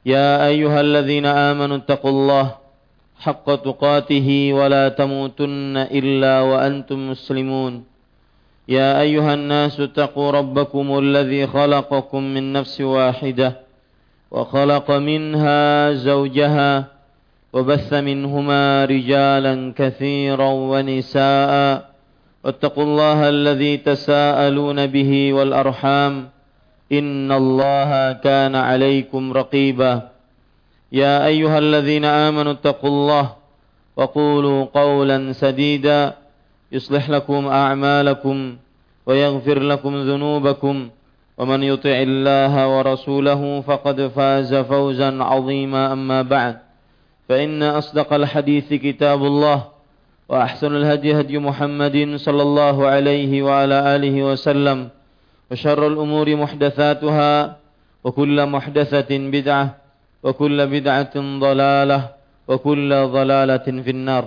يا أيها الذين آمنوا اتقوا الله حق تقاته ولا تموتن إلا وأنتم مسلمون. يا أيها الناس اتقوا ربكم الذي خلقكم من نفس واحدة وخلق منها زوجها وبث منهما رجالا كثيرا ونساء واتقوا الله الذي تساءلون به والأرحام إن الله كان عليكم رقيبا. يا أيها الذين آمنوا اتقوا الله وقولوا قولا سديدا يصلح لكم أعمالكم ويغفر لكم ذنوبكم ومن يطع الله ورسوله فقد فاز فوزا عظيما. أما بعد فإن أصدق الحديث كتاب الله وأحسن الهدي هدي محمد صلى الله عليه وعلى آله وسلم وشر الأمور محدثاتها وكل محدثة بدعة وكل بدعة ضلالة وكل ضلالة في النار.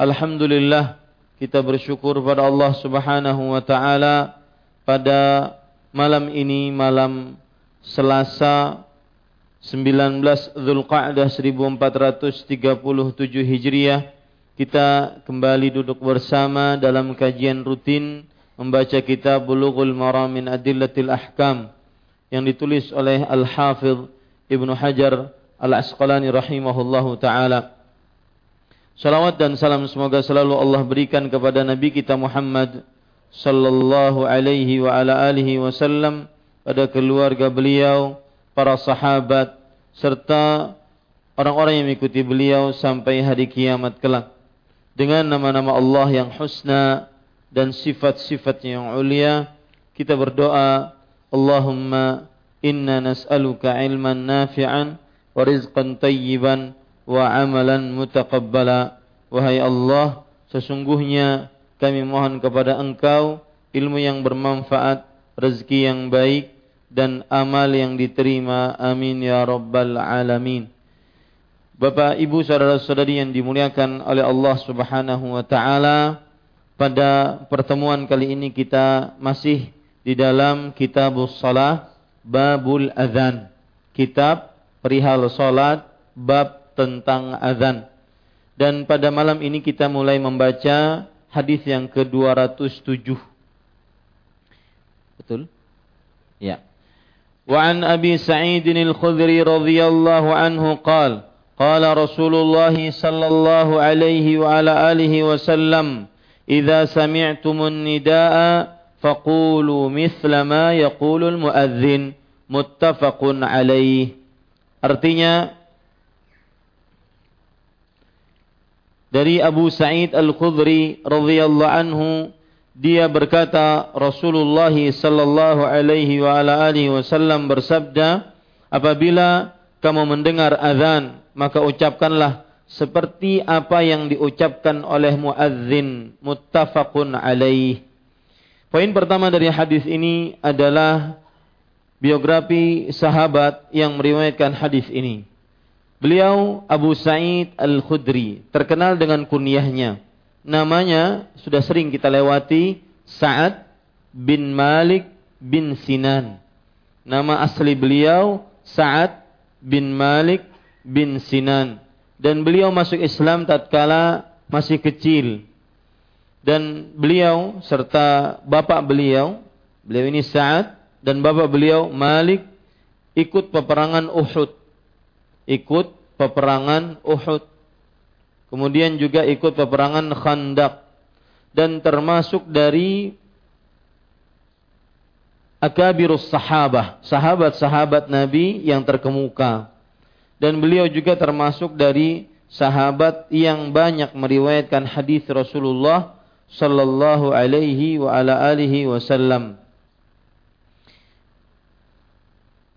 Alhamdulillah, kita bersyukur pada Allah Subhanahu wa taala pada malam ini, malam Selasa 19 Dzulqa'dah 1437 Hijriah, kita kembali duduk bersama dalam kajian rutin membaca kitab Bulughul Maram min Adillatil Ahkam yang ditulis oleh Al Hafidz Ibnu Hajar Al Asqalani rahimahullahu taala. Salawat dan salam semoga selalu Allah berikan kepada nabi kita Muhammad sallallahu alaihi wa ala alihi wasallam, pada keluarga beliau, para sahabat serta orang-orang yang mengikuti beliau sampai hari kiamat kelak. Dengan nama-nama Allah yang husna dan sifat-sifatnya yang ulia, kita berdoa, Allahumma inna nas'aluka ilman nafi'an wa rizqan tayyiban wa amalan mutaqabbala. Wahai Allah, sesungguhnya kami mohon kepada Engkau ilmu yang bermanfaat, rezeki yang baik, dan amal yang diterima. Amin ya rabbal alamin. Bapak, ibu, saudara-saudari yang dimuliakan oleh Allah Subhanahu wa taala, pada pertemuan kali ini kita masih di dalam Kitabussalah, Babul Adzan, kitab perihal salat, bab tentang azan. Dan pada malam ini kita mulai membaca hadis yang ke-207. Betul? Ya. Wa an Abi Sa'id Al-Khudri radhiyallahu anhu qala qala Rasulullah sallallahu alaihi wa ala alihi wasallam, إذا سمعتم النداء فقولوا مثل ما يقول المؤذن. متفق عليه. Artinya dari Abu Sa'id Al-Khudri radhiyallahu anhu, dia berkata Rasulullah sallallahu alaihi wa ala alihi wasallam bersabda, apabila kamu mendengar azan maka ucapkanlah seperti apa yang diucapkan oleh muazzin. Muttafaqun alaih. Poin pertama dari hadis ini adalah biografi sahabat yang meriwayatkan hadis ini. Beliau Abu Sa'id Al-Khudri, terkenal dengan kunyahnya. Namanya sudah sering kita lewati, Sa'ad bin Malik bin Sinan. Nama asli beliau Sa'ad bin Malik bin Sinan. Dan beliau masuk Islam tatkala masih kecil. Dan beliau serta bapak beliau, beliau ini Sa'ad, dan bapak beliau Malik, ikut peperangan Uhud. Ikut peperangan Uhud. Kemudian juga ikut peperangan Khandaq. Dan termasuk dari akabirus sahabah, sahabat-sahabat Nabi yang terkemuka. Dan beliau juga termasuk dari sahabat yang banyak meriwayatkan hadis Rasulullah sallallahu alaihi wa ala alihi wasallam.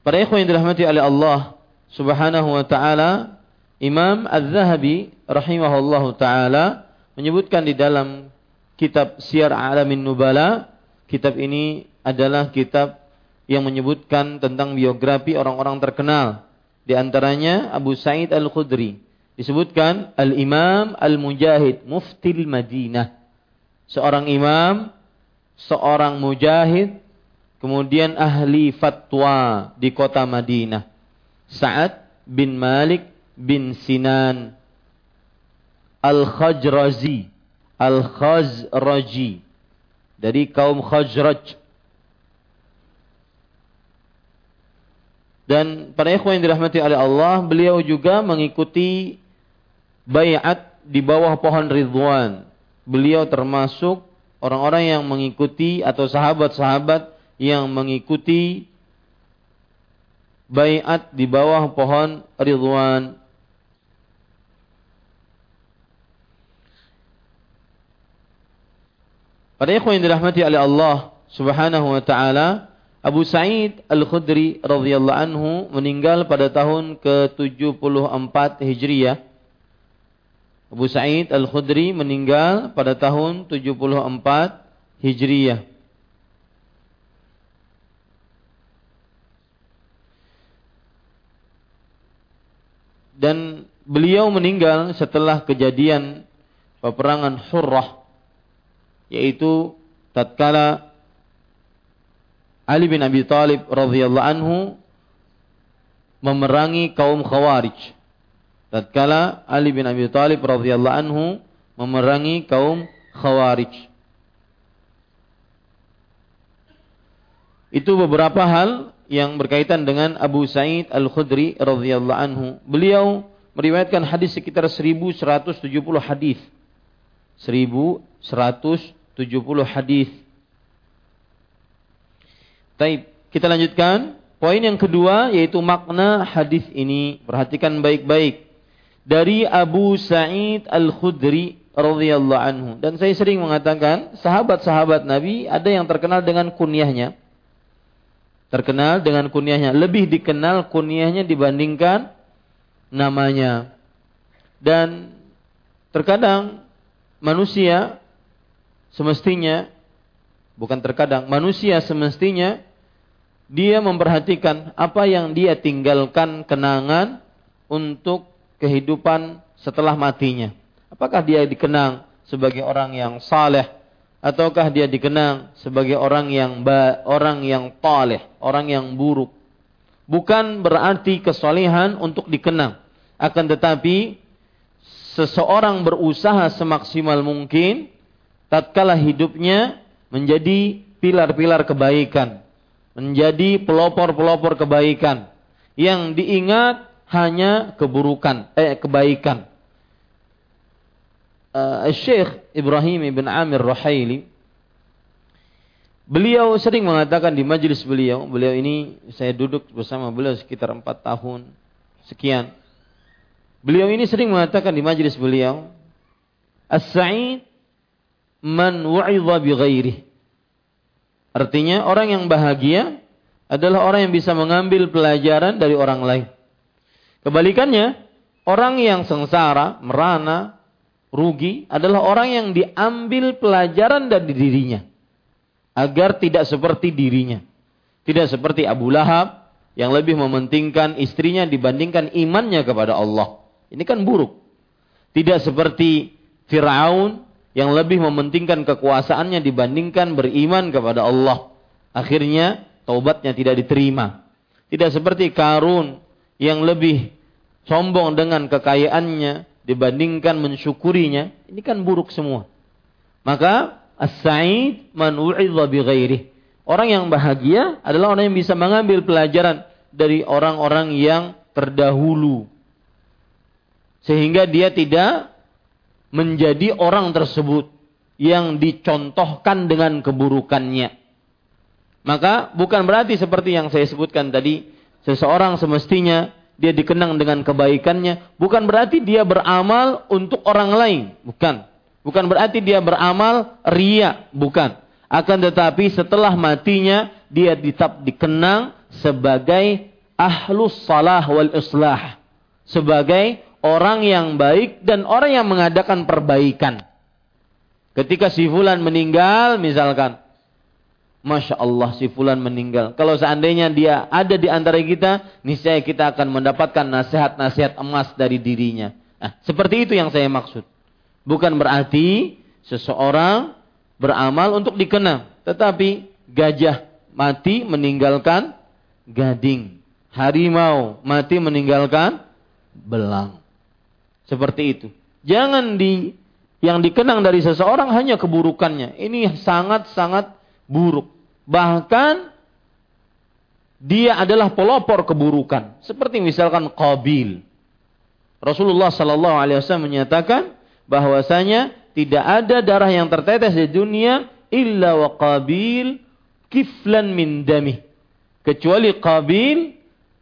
Para ikhwan yang dirahmati oleh Allah Subhanahu wa ta'ala, Imam Al-Zahabi rahimahullahu ta'ala menyebutkan di dalam kitab Syiar Alamin Nubala, kitab ini adalah kitab yang menyebutkan tentang biografi orang-orang terkenal. Di antaranya Abu Sa'id Al-Khudri. Disebutkan Al-Imam Al-Mujahid, Muftil Madinah. Seorang imam, seorang mujahid, kemudian ahli fatwa di kota Madinah. Sa'ad bin Malik bin Sinan Al-Khazraji dari kaum Khazraj. Dan para ikhwan yang dirahmati oleh Allah, beliau juga mengikuti bayat di bawah pohon Ridwan. Beliau termasuk orang-orang yang mengikuti atau sahabat-sahabat yang mengikuti bayat di bawah pohon Ridwan. Para ikhwan yang dirahmati oleh Allah Subhanahu wa ta'ala, Abu Sa'id Al-Khudri radhiyallahu anhu meninggal pada tahun ke-74 Hijriah. Abu Sa'id Al-Khudri meninggal pada tahun 74 Hijriah. Dan beliau meninggal setelah kejadian peperangan Hurrah, yaitu tatkala Ali bin Abi Thalib radhiyallahu anhu memerangi kaum Khawarij. Tatkala Ali bin Abi Thalib radhiyallahu anhu memerangi kaum Khawarij. Itu beberapa hal yang berkaitan dengan Abu Sa'id Al-Khudri radhiyallahu anhu. Beliau meriwayatkan hadis sekitar 1170 hadis. 1170 hadis. Baik, kita lanjutkan poin yang kedua, yaitu makna hadis ini. Perhatikan baik-baik. Dari Abu Sa'id Al-Khudri radhiyallahu anhu. Dan saya sering mengatakan sahabat-sahabat Nabi ada yang terkenal dengan kunyahnya. Terkenal dengan kunyahnya, lebih dikenal kunyahnya dibandingkan namanya. Dan terkadang manusia semestinya, bukan terkadang, manusia semestinya dia memperhatikan apa yang dia tinggalkan kenangan untuk kehidupan setelah matinya. Apakah dia dikenang sebagai orang yang saleh, ataukah dia dikenang sebagai orang yang taleh, orang yang buruk. Bukan berarti kesalehan untuk dikenang, akan tetapi seseorang berusaha semaksimal mungkin tatkala hidupnya menjadi pilar-pilar kebaikan, menjadi pelopor-pelopor kebaikan. Yang diingat hanya kebaikan. Syekh Ibrahim bin Amir Rahayli, beliau sering mengatakan di majelis beliau ini saya duduk bersama beliau sekitar 4 tahun sekian. Beliau ini sering mengatakan di majelis beliau, As-Sa'id man wa'idha bi ghairih. Artinya orang yang bahagia adalah orang yang bisa mengambil pelajaran dari orang lain. Kebalikannya, orang yang sengsara, merana, rugi adalah orang yang diambil pelajaran dari dirinya. Agar tidak seperti dirinya. Tidak seperti Abu Lahab yang lebih mementingkan istrinya dibandingkan imannya kepada Allah. Ini kan buruk. Tidak seperti Fir'aun yang lebih mementingkan kekuasaannya dibandingkan beriman kepada Allah. Akhirnya taubatnya tidak diterima. Tidak seperti Karun yang lebih sombong dengan kekayaannya dibandingkan mensyukurinya. Ini kan buruk semua. Maka as-sa'id man u'idha bi ghairih. Orang yang bahagia adalah orang yang bisa mengambil pelajaran dari orang-orang yang terdahulu, sehingga dia tidak menjadi orang tersebut yang dicontohkan dengan keburukannya. Maka bukan berarti seperti yang saya sebutkan tadi, seseorang semestinya dia dikenang dengan kebaikannya. Bukan berarti dia beramal untuk orang lain. Bukan. Bukan berarti dia beramal riya. Bukan. Akan tetapi setelah matinya, dia tetap dikenang sebagai ahlus salah wal islah, sebagai orang yang baik dan orang yang mengadakan perbaikan. Ketika si fulan meninggal misalkan, Masya Allah si fulan meninggal, kalau seandainya dia ada di antara kita, niscaya kita akan mendapatkan nasihat-nasihat emas dari dirinya. Nah, seperti itu yang saya maksud. Bukan berarti seseorang beramal untuk dikenang, tetapi gajah mati meninggalkan gading, harimau mati meninggalkan belang. Seperti itu. Jangan yang dikenang dari seseorang hanya keburukannya. Ini sangat-sangat buruk. Bahkan dia adalah pelopor keburukan. Seperti misalkan Qabil. Rasulullah sallallahu alaihi wasallam menyatakan bahwasanya tidak ada darah yang tertetes di dunia illa wa Qabil kiflan min damih. Kecuali Qabil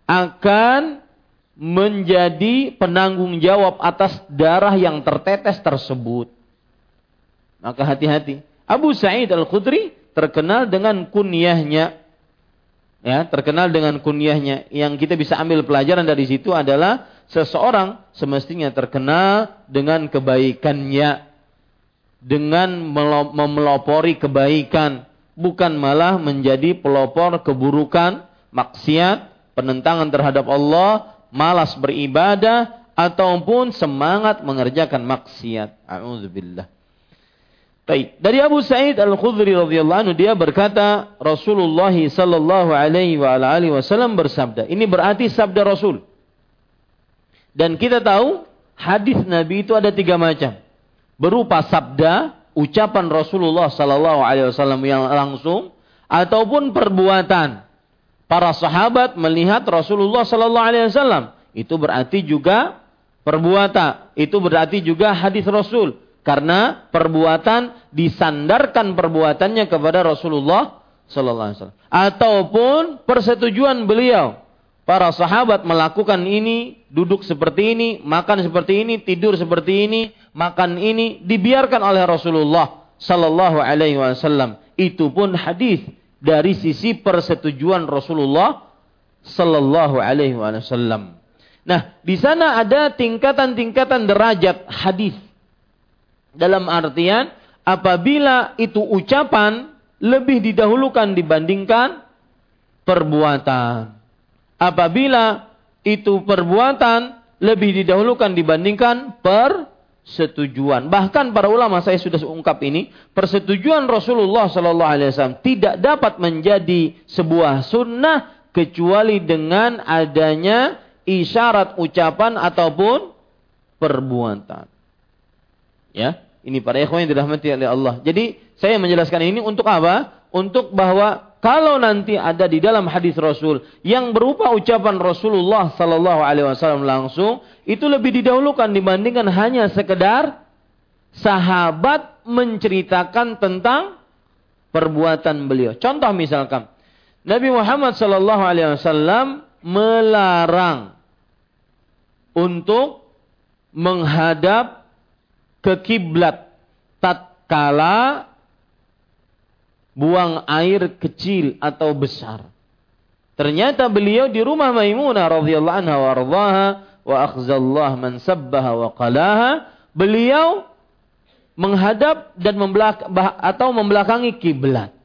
akan menjadi penanggung jawab atas darah yang tertetes tersebut. Maka hati-hati. Abu Sa'id Al-Khudri terkenal dengan kunyahnya. Ya, terkenal dengan kunyahnya. Yang kita bisa ambil pelajaran dari situ adalah seseorang semestinya terkenal dengan kebaikannya, dengan memelopori kebaikan, bukan malah menjadi pelopor keburukan, maksiat, penentangan terhadap Allah, malas beribadah, ataupun semangat mengerjakan maksiat. A'udzubillah. Baik, dari Abu Sa'id Al-Khudri radhiyallahu anhu, dia berkata Rasulullah sallallahu alaihi wa alihi wasallam bersabda. Ini berarti sabda Rasul. Dan kita tahu hadis Nabi itu ada tiga macam. Berupa sabda, ucapan Rasulullah sallallahu alaihi wasallam yang langsung, ataupun perbuatan. Para sahabat melihat Rasulullah sallallahu alaihi wasallam, itu berarti juga perbuatan, itu berarti juga hadis Rasul, karena perbuatan disandarkan perbuatannya kepada Rasulullah sallallahu alaihi wasallam, ataupun persetujuan beliau. Para sahabat melakukan ini, duduk seperti ini, makan seperti ini, tidur seperti ini, makan ini, dibiarkan oleh Rasulullah sallallahu alaihi wasallam. Itu pun hadis dari sisi persetujuan Rasulullah sallallahu alaihi wasallam. Nah, di sana ada tingkatan-tingkatan derajat hadis. Dalam artian apabila itu ucapan lebih didahulukan dibandingkan perbuatan. Apabila itu perbuatan lebih didahulukan dibandingkan persetujuan. Bahkan para ulama, saya sudah ungkap ini, persetujuan Rasulullah sallallahu alaihi wasallam tidak dapat menjadi sebuah sunnah kecuali dengan adanya isyarat ucapan ataupun perbuatan. Ya, ini para ikhwan yang dirahmati oleh Allah. Jadi saya menjelaskan ini untuk apa? Untuk bahwa kalau nanti ada di dalam hadis Rasul yang berupa ucapan Rasulullah sallallahu alaihi wasallam langsung, itu lebih didahulukan dibandingkan hanya sekedar sahabat menceritakan tentang perbuatan beliau. Contoh misalkan, Nabi Muhammad sallallahu alaihi wasallam melarang untuk menghadap ke kiblat tatkala buang air kecil atau besar. Ternyata beliau di rumah Maimunah radhiyallahu anha wardaha, wa akhzallah man sabbaha wa qalaha, beliau menghadap dan membelakangi kiblat.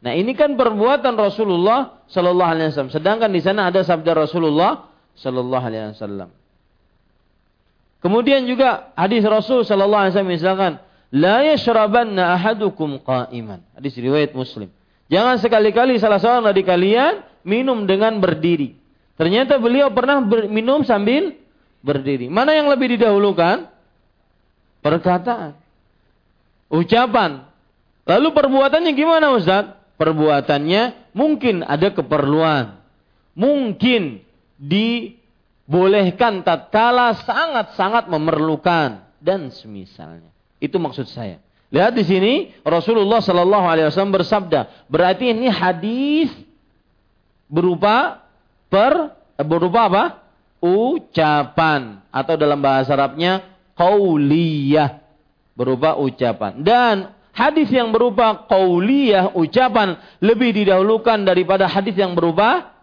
Nah, ini kan perbuatan Rasulullah sallallahu alaihi wasallam, sedangkan di sana ada sabda Rasulullah sallallahu alaihi wasallam. Kemudian juga hadis Rasul sallallahu alaihi wasallam misalkan, la yashrabanna ahadukum qa'iman. Hadis riwayat Muslim. Jangan sekali-kali salah seorang dari kalian minum dengan berdiri. Ternyata beliau pernah minum sambil berdiri. Mana yang lebih didahulukan? Perkataan, ucapan. Lalu perbuatannya gimana, Ustaz? Perbuatannya mungkin ada keperluan, mungkin dibolehkan tatkala sangat-sangat memerlukan, dan semisalnya. Itu maksud saya. Lihat di sini Rasulullah sallallahu alaihi wasallam bersabda. Berarti ini hadis berupa apa? Ucapan, atau dalam bahasa Arabnya qauliyah, berupa ucapan. Dan hadis yang berupa qauliyah, ucapan, lebih didahulukan daripada hadis yang berupa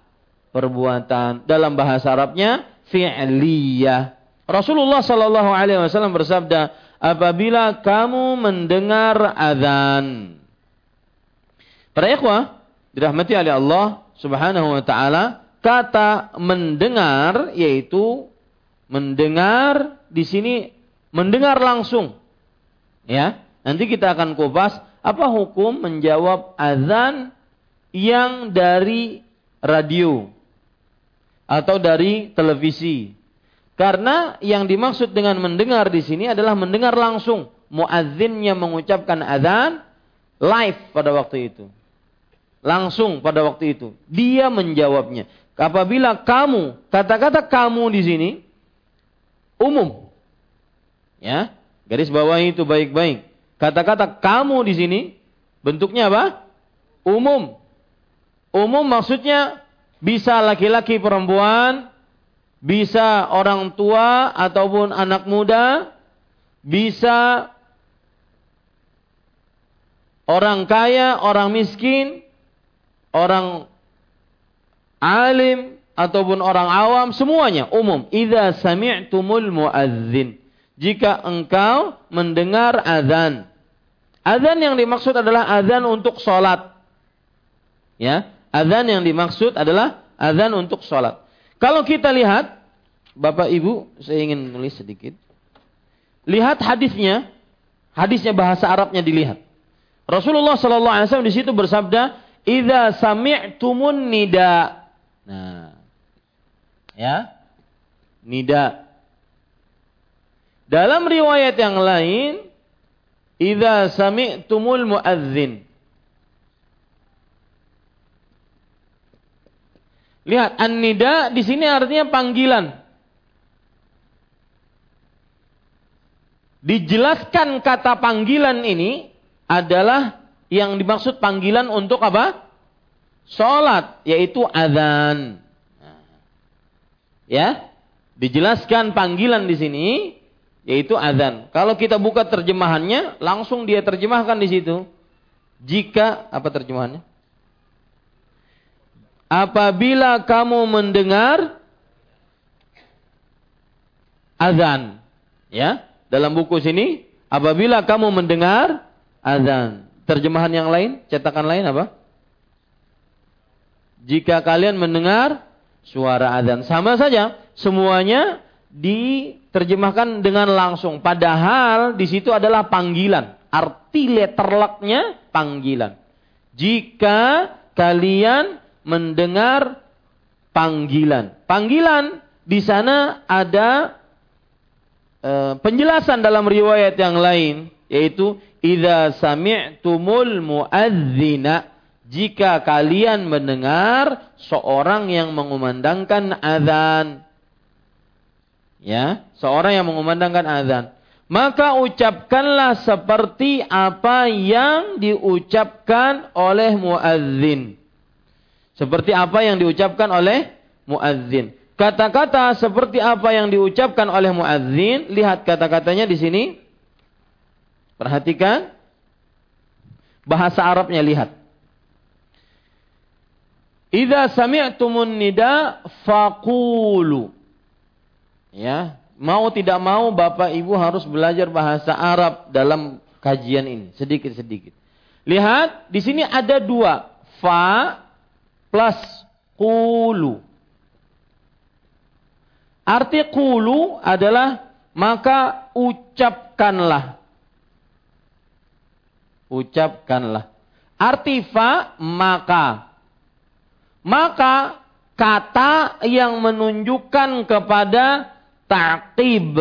perbuatan. Dalam bahasa Arabnya fi'liyah. Rasulullah sallallahu alaihi wasallam bersabda, apabila kamu mendengar azan. Para ikhwah dirahmati oleh Allah Subhanahu wa taala, kata mendengar yaitu mendengar di sini mendengar langsung. Ya, nanti kita akan kupas apa hukum menjawab azan yang dari radio atau dari televisi. Karena yang dimaksud dengan mendengar di sini adalah mendengar langsung. Muadzinnya mengucapkan azan live pada waktu itu. Langsung pada waktu itu. Dia menjawabnya. Apabila kamu, kata-kata kamu di sini umum. Ya, garis bawahi itu baik-baik. Kata-kata kamu di sini bentuknya apa? Umum. Umum maksudnya bisa laki-laki, perempuan, bisa orang tua ataupun anak muda, bisa orang kaya, orang miskin, orang alim ataupun orang awam, semuanya umum. Idza sami'tumul muadzin, jika engkau mendengar azan. Azan yang dimaksud adalah azan untuk salat. Ya, azan yang dimaksud adalah azan untuk salat. Kalau kita lihat, Bapak Ibu, saya ingin menulis sedikit. Lihat hadisnya, hadisnya bahasa Arabnya dilihat. Rasulullah sallallahu alaihi wasallam di situ bersabda, "Idza sami'tumun nida." Nah. Ya. Nida. Dalam riwayat yang lain, "Idza sami'tumul muadzin." Lihat, an-nida di sini artinya panggilan. Dijelaskan kata panggilan ini adalah yang dimaksud panggilan untuk apa? Salat, yaitu azan. Ya, dijelaskan panggilan di sini yaitu azan. Kalau kita buka terjemahannya, langsung dia terjemahkan di situ. Jika apa terjemahannya? Apabila kamu mendengar azan, ya, dalam buku sini, apabila kamu mendengar azan. Terjemahan yang lain, cetakan lain apa? Jika kalian mendengar suara azan, sama saja, semuanya diterjemahkan dengan langsung. Padahal di situ adalah panggilan, arti letterlaknya panggilan. Jika kalian mendengar panggilan. Panggilan di sana ada penjelasan dalam riwayat yang lain, yaitu idza sami'tumul muadzina, jika kalian mendengar seorang yang mengumandangkan azan. Ya, seorang yang mengumandangkan azan, maka ucapkanlah seperti apa yang diucapkan oleh muadzin. Seperti apa yang diucapkan oleh muadzin. Kata-kata seperti apa yang diucapkan oleh muadzin. Lihat kata-katanya di sini. Perhatikan. Bahasa Arabnya lihat. Idza sami'tumun nida faqulu. Ya, mau tidak mau Bapak Ibu harus belajar bahasa Arab dalam kajian ini sedikit-sedikit. Lihat, di sini ada dua fa plus qulu. Arti qulu adalah maka ucapkanlah. Ucapkanlah. Arti fa maka. Maka kata yang menunjukkan kepada ta'qib.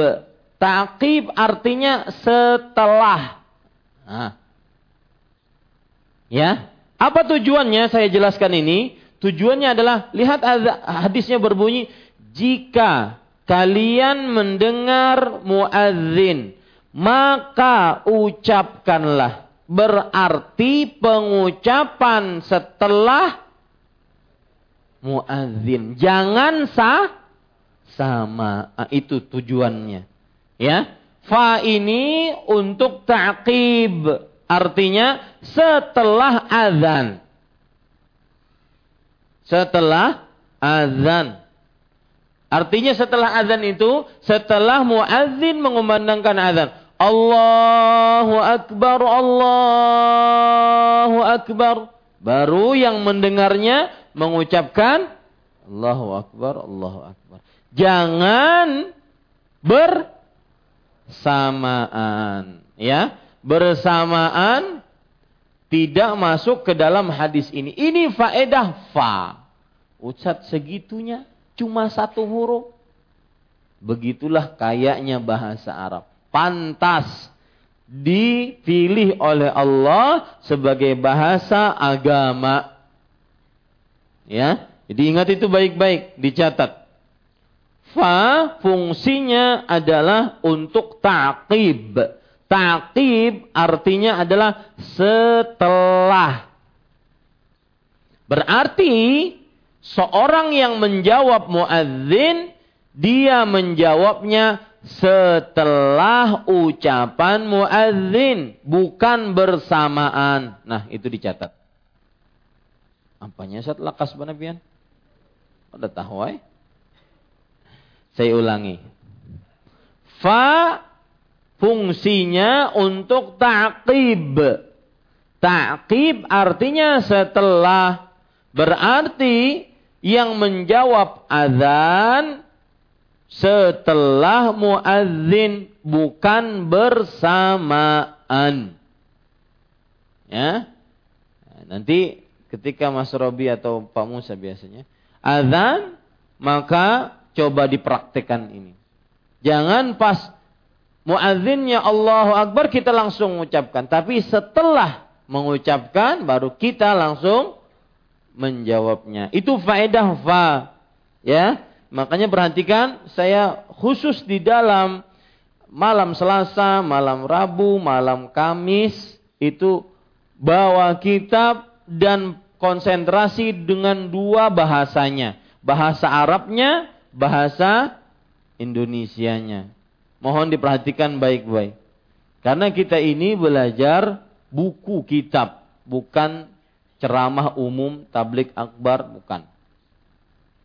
Ta'qib artinya setelah. Nah. Ya, apa tujuannya saya jelaskan ini? Tujuannya adalah, lihat hadisnya berbunyi, jika kalian mendengar muadzin, maka ucapkanlah. Berarti pengucapan setelah muadzin. Jangan sama. Itu tujuannya. Ya, fa ini untuk ta'qib. Artinya setelah azan. Setelah azan. Artinya setelah azan itu, setelah muazzin mengumandangkan azan, Allahu Akbar, Allahu Akbar, baru yang mendengarnya mengucapkan Allahu Akbar, Allahu Akbar. Jangan bersamaan, ya. Bersamaan tidak masuk ke dalam hadis ini. Ini faedah fa. Ucap segitunya, cuma satu huruf. Begitulah kayaknya bahasa Arab. Pantas dipilih oleh Allah sebagai bahasa agama. Ya, jadi ingat itu baik-baik, dicatat. Fa fungsinya adalah untuk ta'qib. Ta'qib artinya adalah setelah. Berarti seorang yang menjawab muadzin, dia menjawabnya setelah ucapan muadzin, bukan bersamaan. Nah, itu dicatat. Apanya setelah kasbana pian? Ada tahwai. Saya ulangi. Fa fungsinya untuk ta'qib. Ta'qib artinya setelah. Berarti yang menjawab azan setelah muazzin, bukan bersamaan. Ya. Nanti ketika Mas Robi atau Pak Musa biasanya azan, maka coba dipraktikkan ini. Jangan pas muadzinnya Allahu Akbar kita langsung mengucapkan, tapi setelah mengucapkan baru kita langsung menjawabnya. Itu faedah fa, ya. Makanya perhatikan, saya khusus di dalam malam Selasa, malam Rabu, malam Kamis itu bawa kitab dan konsentrasi dengan dua bahasanya, bahasa Arabnya, bahasa Indonesianya. Mohon diperhatikan baik-baik. Karena kita ini belajar buku kitab, bukan ceramah umum, tablik akbar, bukan.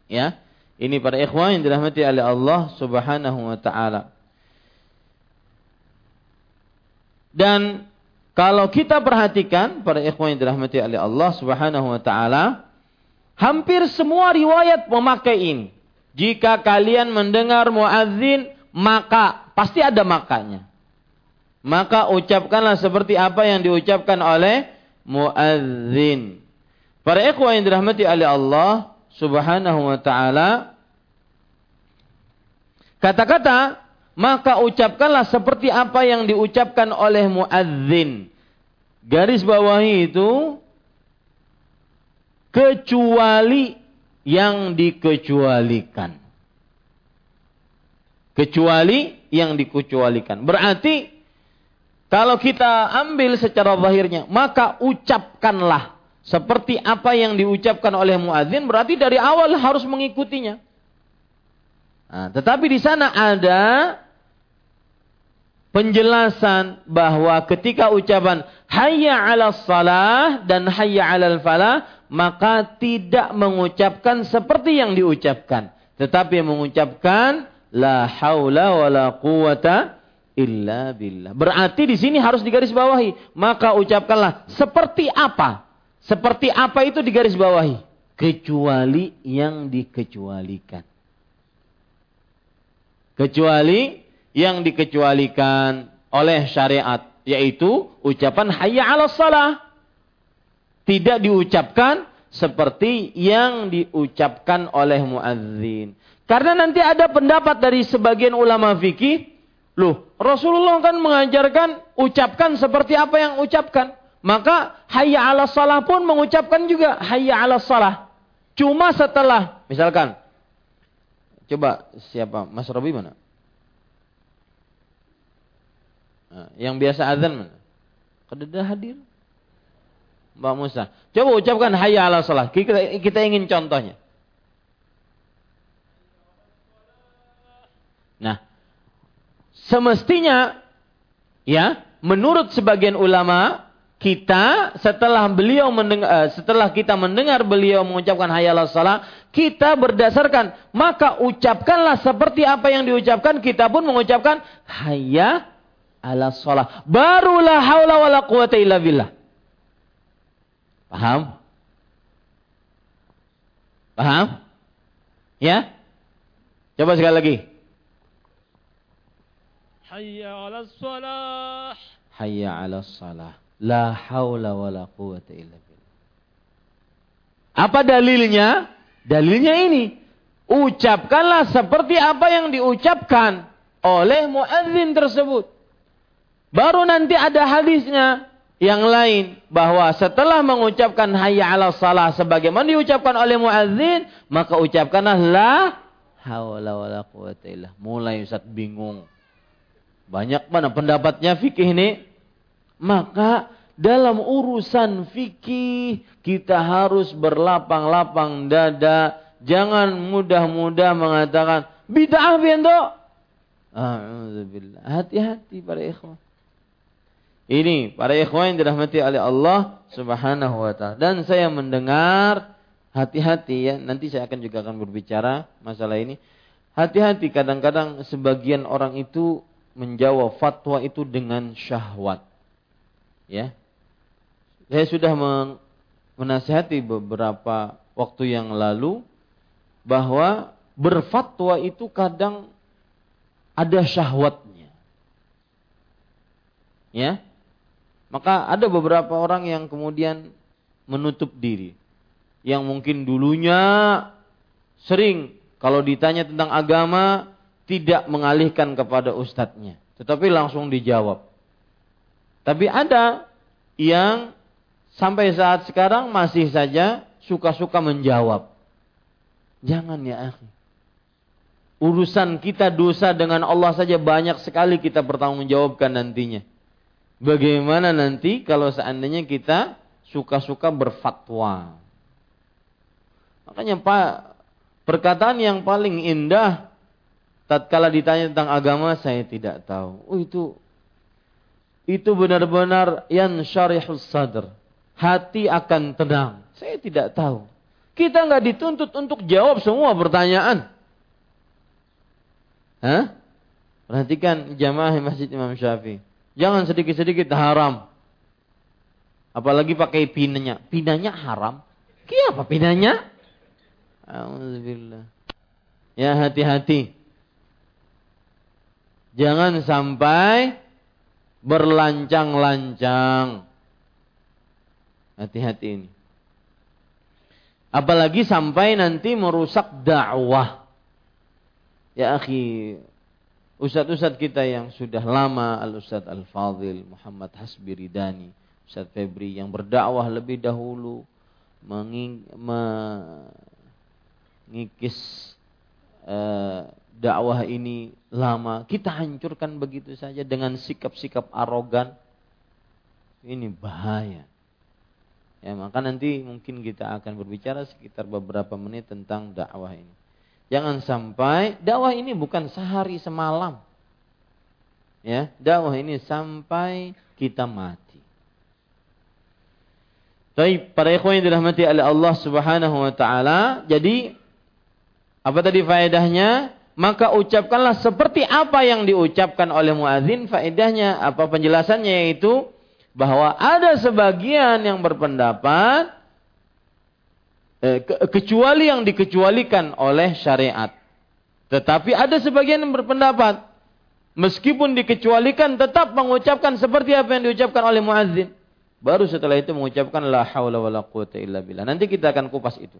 Ya. Ini para ikhwan yang dirahmati oleh Allah Subhanahu wa taala. Dan kalau kita perhatikan, para ikhwan yang dirahmati oleh Allah Subhanahu wa taala, hampir semua riwayat memakai ini. Jika kalian mendengar muadzin, maka pasti ada makanya. Maka ucapkanlah seperti apa yang diucapkan oleh muadzin. Para ikhwan yang dirahmati oleh Allah Subhanahu wa ta'ala, kata-kata maka ucapkanlah seperti apa yang diucapkan oleh muadzin, garis bawahi itu kecuali yang dikecualikan. Kecuali yang dikecualikan. Berarti kalau kita ambil secara zahirnya, maka ucapkanlah seperti apa yang diucapkan oleh muadzin, berarti dari awal harus mengikutinya. Nah, tetapi di sana ada penjelasan bahwa ketika ucapan hayya 'alas shalah dan hayya 'alal falah, maka tidak mengucapkan seperti yang diucapkan, tetapi mengucapkan la haula wala quwata illa billah. Berarti di sini harus digarisbawahi. Maka ucapkanlah seperti apa. Seperti apa itu digarisbawahi. Kecuali yang dikecualikan. Kecuali yang dikecualikan oleh syariat. Yaitu ucapan hayya 'alas shalah. Tidak diucapkan seperti yang diucapkan oleh muadzin. Karena nanti ada pendapat dari sebagian ulama fikih. Loh, Rasulullah kan mengajarkan ucapkan seperti apa yang ucapkan. Maka hayya 'alas shalah pun mengucapkan juga hayya 'alas shalah. Cuma setelah, misalkan, coba siapa? Mas Robi mana? Nah, yang biasa azan mana? Kededah hadir. Mbak Musa, coba ucapkan hayya 'alas shalah. Kita ingin contohnya. Nah, semestinya, ya, menurut sebagian ulama, kita setelah kita mendengar beliau mengucapkan hayyalas salah, kita berdasarkan, maka ucapkanlah seperti apa yang diucapkan, kita pun mengucapkan hayya ala salah. Barulah haula wala quwata illa billah. Paham? Paham? Ya? Coba sekali lagi. Hayya ala salah. Hayya ala salah. La haula wala quwwata illa billah. Apa dalilnya? Dalilnya ini. Ucapkanlah seperti apa yang diucapkan oleh muadzin tersebut. Baru nanti ada hadisnya yang lain, bahwa setelah mengucapkan hayya ala salah sebagaimana diucapkan oleh muadzin, maka ucapkanlah la haula wala quwwata illa. Mulai Ustaz bingung. Banyak mana pendapatnya fikih ini? Maka dalam urusan fikih kita harus berlapang-lapang dada, jangan mudah-mudah mengatakan bid'ah bendo. A'udzubillah. Hati-hati para ikhwan. Ini para ikhwan yang dirahmati oleh Allah Subhanahu wa taala. Dan saya mendengar, hati-hati ya, nanti saya akan juga akan berbicara masalah ini. Hati-hati, kadang-kadang sebagian orang itu menjawab fatwa itu dengan syahwat. Ya, saya sudah menasihati beberapa waktu yang lalu bahwa berfatwa itu kadang ada syahwatnya. Ya, maka ada beberapa orang yang kemudian menutup diri, yang mungkin dulunya sering kalau ditanya tentang agama tidak mengalihkan kepada ustadznya, tetapi langsung dijawab. Tapi ada yang sampai saat sekarang masih saja suka-suka menjawab. Jangan ya akhi. Urusan kita dosa dengan Allah saja banyak sekali kita pertanggungjawabkan nantinya. Bagaimana nanti kalau seandainya kita suka-suka berfatwa. Makanya Pak, perkataan yang paling indah tatkala ditanya tentang agama, saya tidak tahu. Oh itu benar-benar yang syarihus sadr. Hati akan tenang. Saya tidak tahu. Kita nggak dituntut untuk jawab semua pertanyaan. Hah? Perhatikan jamaah masjid Imam Syafi'i. Jangan sedikit-sedikit haram. Apalagi pakai pinanya. Pinanya haram. Kenapa pinanya? Alhamdulillah. Ya hati-hati. Jangan sampai berlancang-lancang. Hati-hati ini. Apalagi sampai nanti merusak dakwah. Ya akhi, ustaz-ustaz kita yang sudah lama, Al-Ustaz Al-Fadhil Muhammad Hasbiridani, Ustaz Febri yang berdakwah lebih dahulu, mengikis dakwah ini lama, kita hancurkan begitu saja dengan sikap-sikap arogan. Ini bahaya. Ya, maka nanti mungkin kita akan berbicara sekitar beberapa menit tentang dakwah ini. Jangan sampai dakwah ini bukan sehari semalam. Ya, dakwah ini sampai kita mati. Baik, para ikhwan yang dirahmati oleh Allah Subhanahu wa taala, jadi apa tadi faedahnya? Maka ucapkanlah seperti apa yang diucapkan oleh muadzin. Faedahnya apa, penjelasannya yaitu bahwa ada sebagian yang berpendapat kecuali yang dikecualikan oleh syariat. Tetapi ada sebagian yang berpendapat meskipun dikecualikan tetap mengucapkan seperti apa yang diucapkan oleh muadzin. Baru setelah itu mengucapkan la haula wala quwata illa billah. Nanti kita akan kupas itu.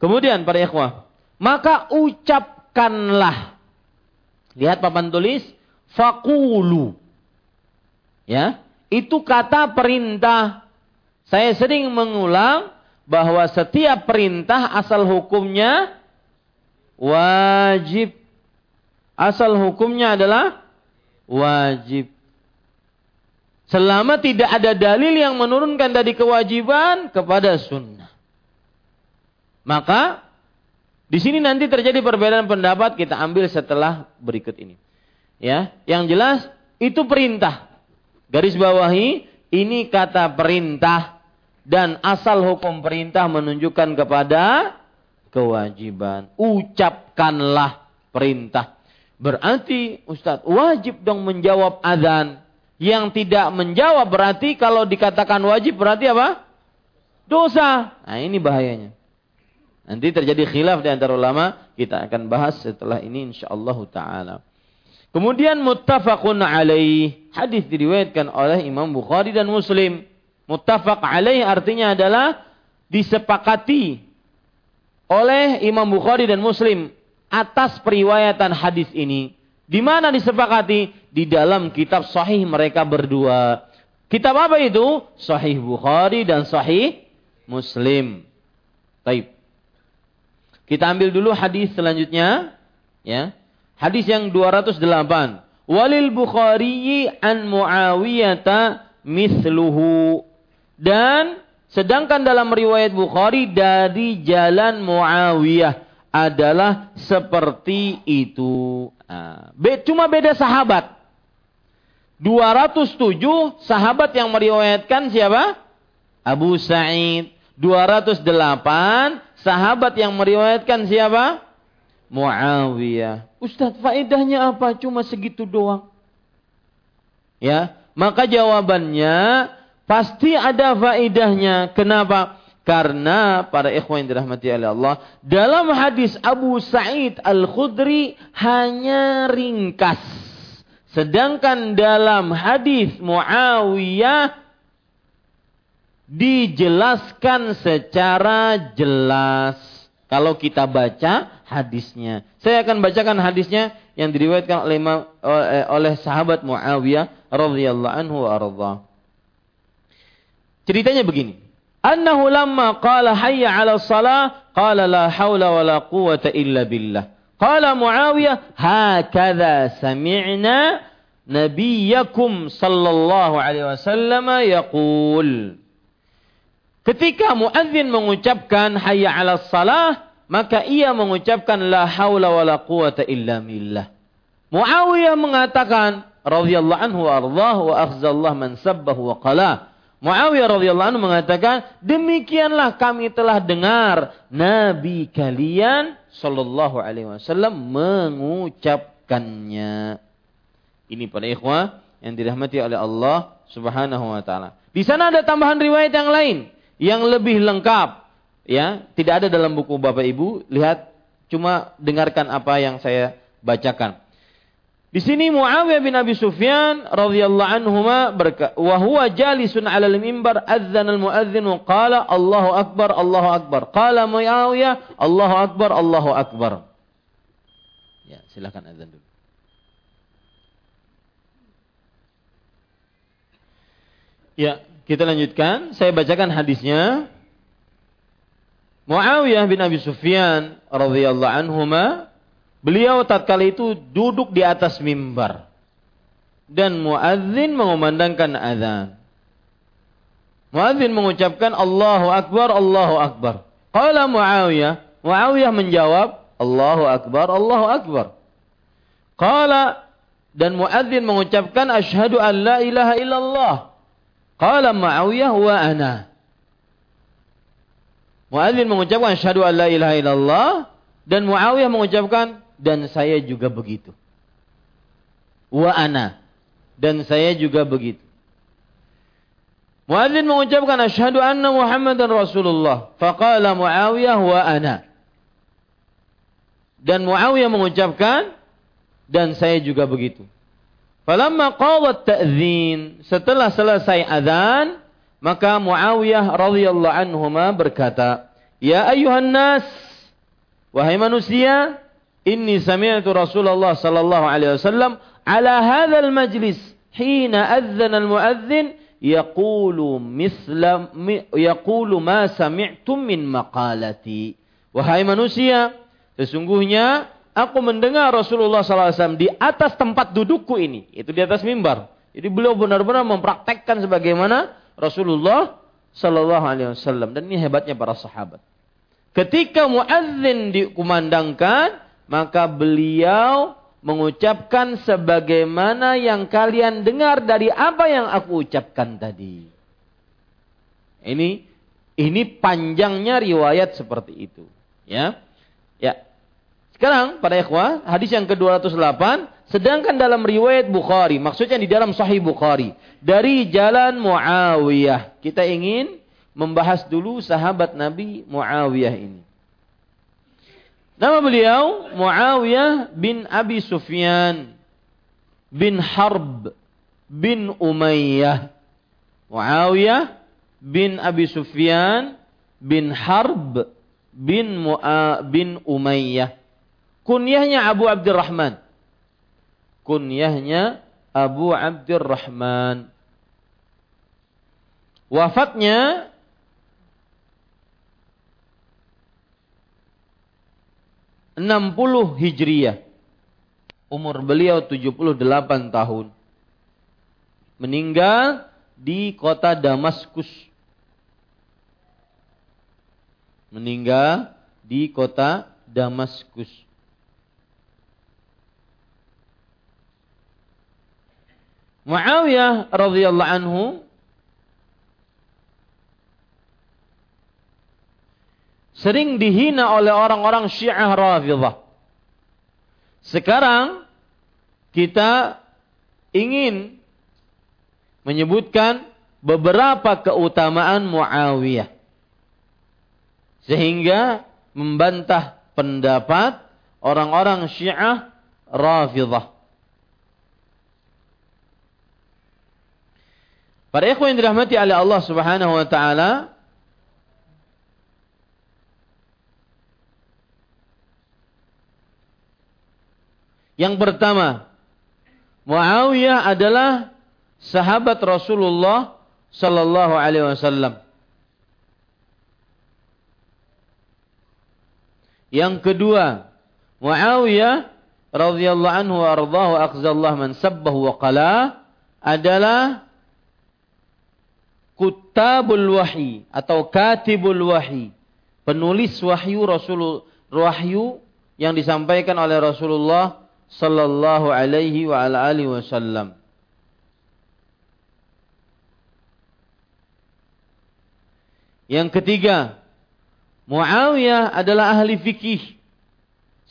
Kemudian para ikhwah, maka ucapkanlah. Lihat papan tulis faqulu. Ya, itu kata perintah. Saya sering mengulang bahwa setiap perintah asal hukumnya wajib. Asal hukumnya adalah wajib. Selama tidak ada dalil yang menurunkan dari kewajiban kepada sunnah. Maka di sini nanti terjadi perbedaan pendapat, kita ambil setelah berikut ini. Ya, yang jelas itu perintah. Garis bawahi, ini kata perintah dan asal hukum perintah menunjukkan kepada kewajiban. Ucapkanlah perintah. Berarti Ustaz wajib dong menjawab azan. Yang tidak menjawab berarti kalau dikatakan wajib berarti apa? Dosa. Nah ini bahayanya. Nanti terjadi khilaf di antara ulama. Kita akan bahas setelah ini insyaallah ta'ala. Kemudian muttafaqun alaih. Hadis diriwayatkan oleh Imam Bukhari dan Muslim. Muttafaq alaih artinya adalah disepakati oleh Imam Bukhari dan Muslim atas periwayatan hadis ini. Di mana disepakati? Di dalam kitab sahih mereka berdua. Kitab apa itu? Sahih Bukhari dan Sahih Muslim. Baik. Kita ambil dulu hadis selanjutnya, ya. Hadis yang 208. Walil Bukhari an Muawiyata misluhu. Dan sedangkan dalam riwayat Bukhari dari jalan Muawiyah adalah seperti itu. Cuma beda sahabat. 207 sahabat yang meriwayatkan siapa? Abu Sa'id. 208 sahabat yang meriwayatkan siapa? Muawiyah. Ustaz, faedahnya apa? Cuma segitu doang. Ya, maka jawabannya pasti ada faedahnya. Kenapa? Karena para ikhwan yang dirahmati oleh Allah, dalam hadis Abu Sa'id Al-Khudri hanya ringkas. Sedangkan dalam hadis Muawiyah dijelaskan secara jelas. Kalau kita baca hadisnya. Saya akan bacakan hadisnya yang diriwayatkan oleh sahabat Muawiyah radhiyallahu anhu wa arda. Ceritanya begini. Annahu lamma qala hayya 'ala shalah qala la haula wa la quwwata illa billah. Qala Muawiyah hakadha sami'na nabiyyakum sallallahu alaihi wasallam yaqul. Ketika muadzin mengucapkan hayya 'alas shalah, maka ia mengucapkan la haula wala quwata illa billah. Muawiyah mengatakan radhiyallahu anhu ardhah wa akhzallah man sabbahu wa qala. Muawiyah radhiyallahu anhu mengatakan, demikianlah kami telah dengar nabi kalian sallallahu alaihi wasallam mengucapkannya. Ini para ikhwah yang dirahmati oleh Allah Subhanahu wa taala. Di sana ada tambahan riwayat yang lain yang lebih lengkap, ya, tidak ada dalam buku Bapak Ibu. Lihat, cuma dengarkan apa yang saya bacakan. Di sini Muawiyah bin Abi Sufyan radhiyallahu anhuma berkata, "Wa huwa jalisun 'alal mimbar adzana al-muadzin wa qala Allahu akbar, Allahu akbar." Qala Muawiyah, "Allahu akbar, Allahu akbar." Ya, silakan azan dulu. Ya, kita lanjutkan. Saya bacakan hadisnya. Muawiyah bin Abi Sufyan radhiyallahu anhuma, beliau tatkala itu duduk di atas mimbar dan muadzin mengumandangkan azan. Muadzin mengucapkan Allahu akbar, Allahu akbar. Qala Muawiyah, Muawiyah menjawab Allahu akbar, Allahu akbar. Qala, dan muadzin mengucapkan asyhadu an la ilaha illallah. Qala Muawiyah wa ana. Muadzin mengucapkan asyhadu an la ilaha illallah dan Muawiyah mengucapkan dan saya juga begitu. Wa ana, dan saya juga begitu. Muadzin mengucapkan asyhadu anna Muhammadan Rasulullah. Faqala Muawiyah wa ana. Dan Muawiyah mengucapkan dan saya juga begitu. Falamma qawat ta'zin, setelah selesai azan, maka Muawiyah radhiyallahu anhuma berkata, "Ya ayyuhan nas, wahai manusia, inni sami'tu Rasulullah sallallahu alaihi wasallam ala hadzal majlis hina adzana al-muadzin yaqulu misla yaqulu ma sami'tum min maqalati." Wahai manusia, sesungguhnya aku mendengar Rasulullah SAW di atas tempat dudukku ini. Itu di atas mimbar. Jadi beliau benar-benar mempraktekkan sebagaimana Rasulullah SAW. Dan ini hebatnya para sahabat. Ketika muadzin dikumandangkan, maka beliau mengucapkan sebagaimana yang kalian dengar dari apa yang aku ucapkan tadi. Ini panjangnya riwayat seperti itu, ya. Ya. Sekarang para ikhwah, hadis yang ke-208, sedangkan dalam riwayat Bukhari, maksudnya di dalam Sahih Bukhari, dari jalan Muawiyah. Kita ingin membahas dulu sahabat Nabi Muawiyah ini. Nama beliau Muawiyah bin Abi Sufyan bin Harb bin Umayyah. Muawiyah bin Abi Sufyan bin Harb bin Umayyah. Kunyahnya Abu Abdurrahman. Wafatnya Tahun 60 Hijriah. Umur beliau 78 tahun. Meninggal di kota Damaskus. Muawiyah radhiyallahu anhu sering dihina oleh orang-orang Syiah Rafidhah. Sekarang kita ingin menyebutkan beberapa keutamaan Muawiyah, sehingga membantah pendapat orang-orang Syiah Rafidhah. Para ikhwan yang dirahmati oleh Allah Subhanahu wa taala, yang pertama, Muawiyah adalah sahabat Rasulullah sallallahu alaihi wasallam. Yang kedua, Muawiyah radhiyallahu anhu wa ardhahu akhzallahu man sabbahu wa qala adalah kutabul wahyi atau katibul wahyi, penulis wahyu Rasul, wahyu yang disampaikan oleh Rasulullah sallallahu alaihi wa ala alihi wasallam. Yang ketiga, Muawiyah adalah ahli fikih,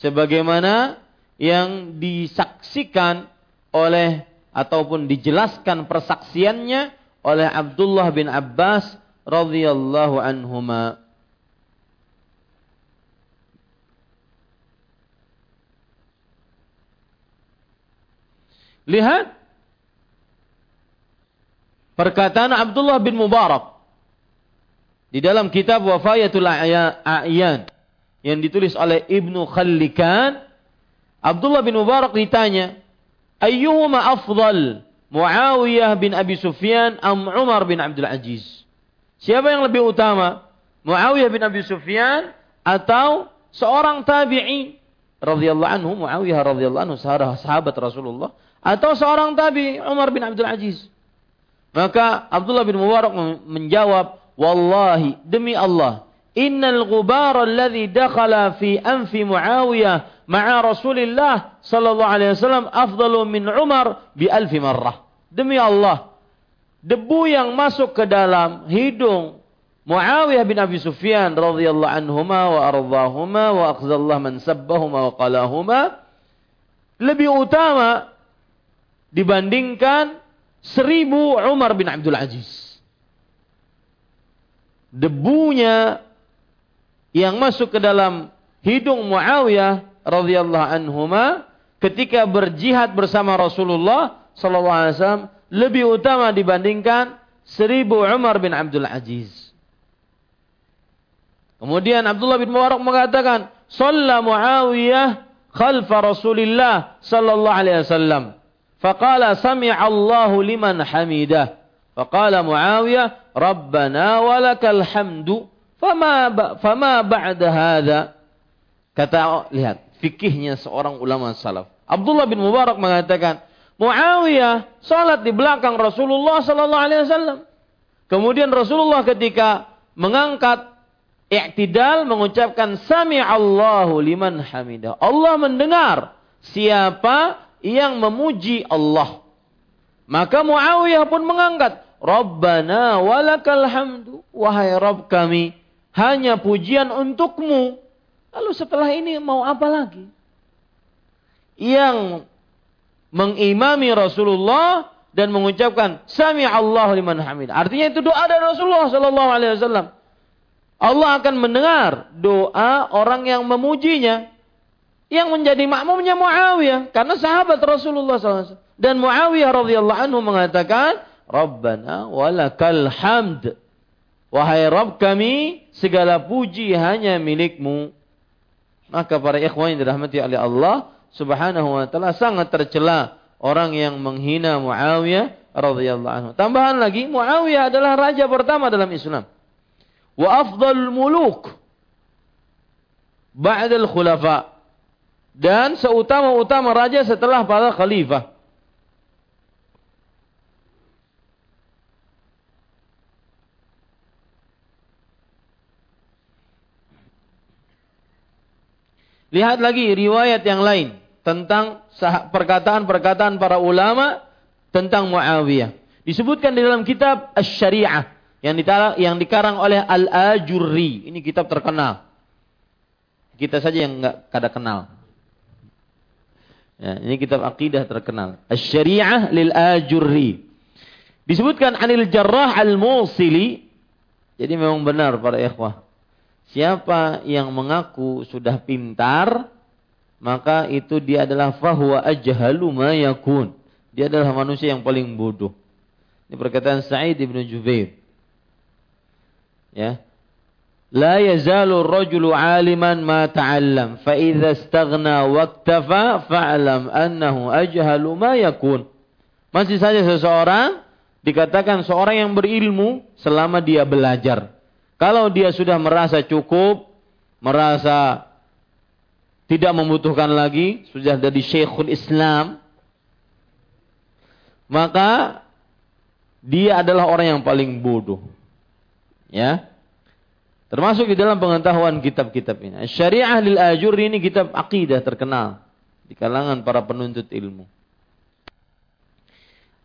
sebagaimana yang disaksikan oleh ataupun dijelaskan persaksiannya oleh Abdullah bin Abbas radhiyallahu anhuma. Lihat perkataan Abdullah bin Mubarak di dalam kitab Wafayatul A'yan yang ditulis oleh Ibnu Khallikan. Abdullah bin Mubarak ditanya, ayyuhuma afdal, Muawiyah bin Abi Sufyan am Umar bin Abdul Aziz? Siapa yang lebih utama, Muawiyah bin Abi Sufyan atau seorang tabi'i radhiyallahu anhu? Muawiyah radhiyallahu anhu sahabat Rasulullah, atau seorang tabi, Umar bin Abdul Aziz? Maka Abdullah bin Mubarak menjawab, wallahi, demi Allah, innal ghubara alladhi dakhala fi anfi Muawiyah ma'a Rasulillah sallallahu alaihi wasallam afdalu min Umar bi alfi marrah. Demi Allah, debu yang masuk ke dalam hidung Muawiyah bin Abi Sufyan radhiyallahu anhuma wa ardhahuma wa akhzallahu man sabbahuma wa qalahuma lebih utama dibandingkan 1000 Umar bin Abdul Aziz. Debunya yang masuk ke dalam hidung Muawiyah radhiyallahu anhuma ketika berjihad bersama Rasulullah sallallahu alaihi wasallam lebih utama dibandingkan 1000 Umar bin Abdul Aziz. Kemudian Abdullah bin Mubarak mengatakan, "Shalla Muawiyah khalfa Rasulillah sallallahu alaihi wasallam." فقال سمع الله لمن حمده فقال معاوية ربنا ولك الحمد فما بعد هذا. Kata, lihat fikihnya seorang ulama salaf. Abdullah bin Mubarak mengatakan, Muawiyah salat di belakang Rasulullah sallallahu alaihi wasallam. Kemudian Rasulullah ketika mengangkat i'tidal mengucapkan sami'allahu liman hamidah. Allah mendengar siapa yang memuji Allah. Maka Muawiyah pun mengangkat, Rabbana walakal hamdu, wahai Rabb kami, hanya pujian untukmu. Lalu setelah ini mau apa lagi? Yang mengimami Rasulullah dan mengucapkan sami'allahu liman hamid. Artinya itu doa dari Rasulullah sallallahu alaihi wasallam. Allah akan mendengar doa orang yang memujinya. Yang menjadi makmumnya Muawiyah karena sahabat Rasulullah sallallahu alaihi wasallam. Dan Muawiyah radhiyallahu anhu mengatakan, "Rabbana walakal hamd." Wahai Rabb kami, segala puji hanya milikmu. Maka para ikhwan yang dirahmati oleh Allah Subhanahu wa ta'ala, sangat tercela orang yang menghina Muawiyah radhiyallahu anhu. Tambahan lagi, Muawiyah adalah raja pertama dalam Islam. Wa afdalul muluk ba'dal khulafa. Dan seutama-utama raja setelah para khalifah. Lihat lagi riwayat yang lain tentang perkataan-perkataan para ulama tentang Muawiyah. Disebutkan di dalam kitab As-Syari'ah yang dikarang oleh Al-Ajurri. Ini kitab terkenal. Kita saja yang enggak kada kenal. Ya, ini kitab akidah terkenal. As-Syari'ah lil-Ajurri. Disebutkan anil Jarrah Al-Musili. Jadi memang benar para ikhwah. Siapa yang mengaku sudah pintar, maka itu dia adalah fahuwa ajhalu ma yakun. Dia adalah manusia yang paling bodoh. Ini perkataan Sa'id bin Jubair. Ya. La yazalu ar-rajulu 'aliman ma ta'allam, fa idza istaghna waktafa fa'lam annahu ajhalu ma yakun. Masih saja seseorang dikatakan seorang yang berilmu selama dia belajar. Kalau dia sudah merasa cukup, merasa tidak membutuhkan lagi, sudah jadi Syekhul Islam, maka dia adalah orang yang paling bodoh. Ya. Termasuk di dalam pengetahuan kitab-kitab ini. Syariah lil Ajur ini kitab akidah terkenal di kalangan para penuntut ilmu.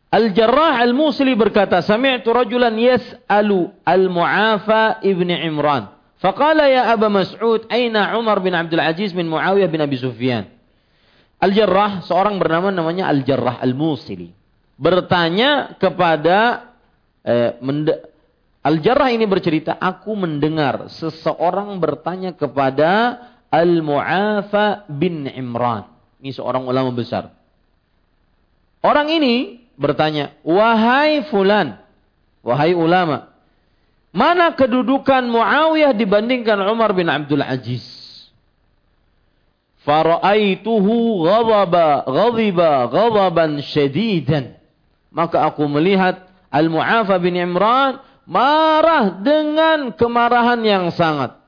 Al-Jarrah Al-Musili berkata, sami'tu rajulan yas'alu Al-Mu'afa ibn Imran. Faqala ya Aba Mas'ud, aina Umar bin Abdul Aziz min Muawiyah bin Abi Sufyan. Al-Jarrah, seorang namanya Al-Jarrah Al-Musili. Bertanya kepada, Al-Jarrah ini bercerita, aku mendengar seseorang bertanya kepada Al-Mu'afa bin Imran. Ini seorang ulama besar. Orang ini bertanya, wahai fulan, wahai ulama, mana kedudukan Muawiyah dibandingkan Umar bin Abdul Aziz? Fara'aituhu ghadaban syadidan. Maka aku melihat Al-Mu'afa bin Imran marah dengan kemarahan yang sangat.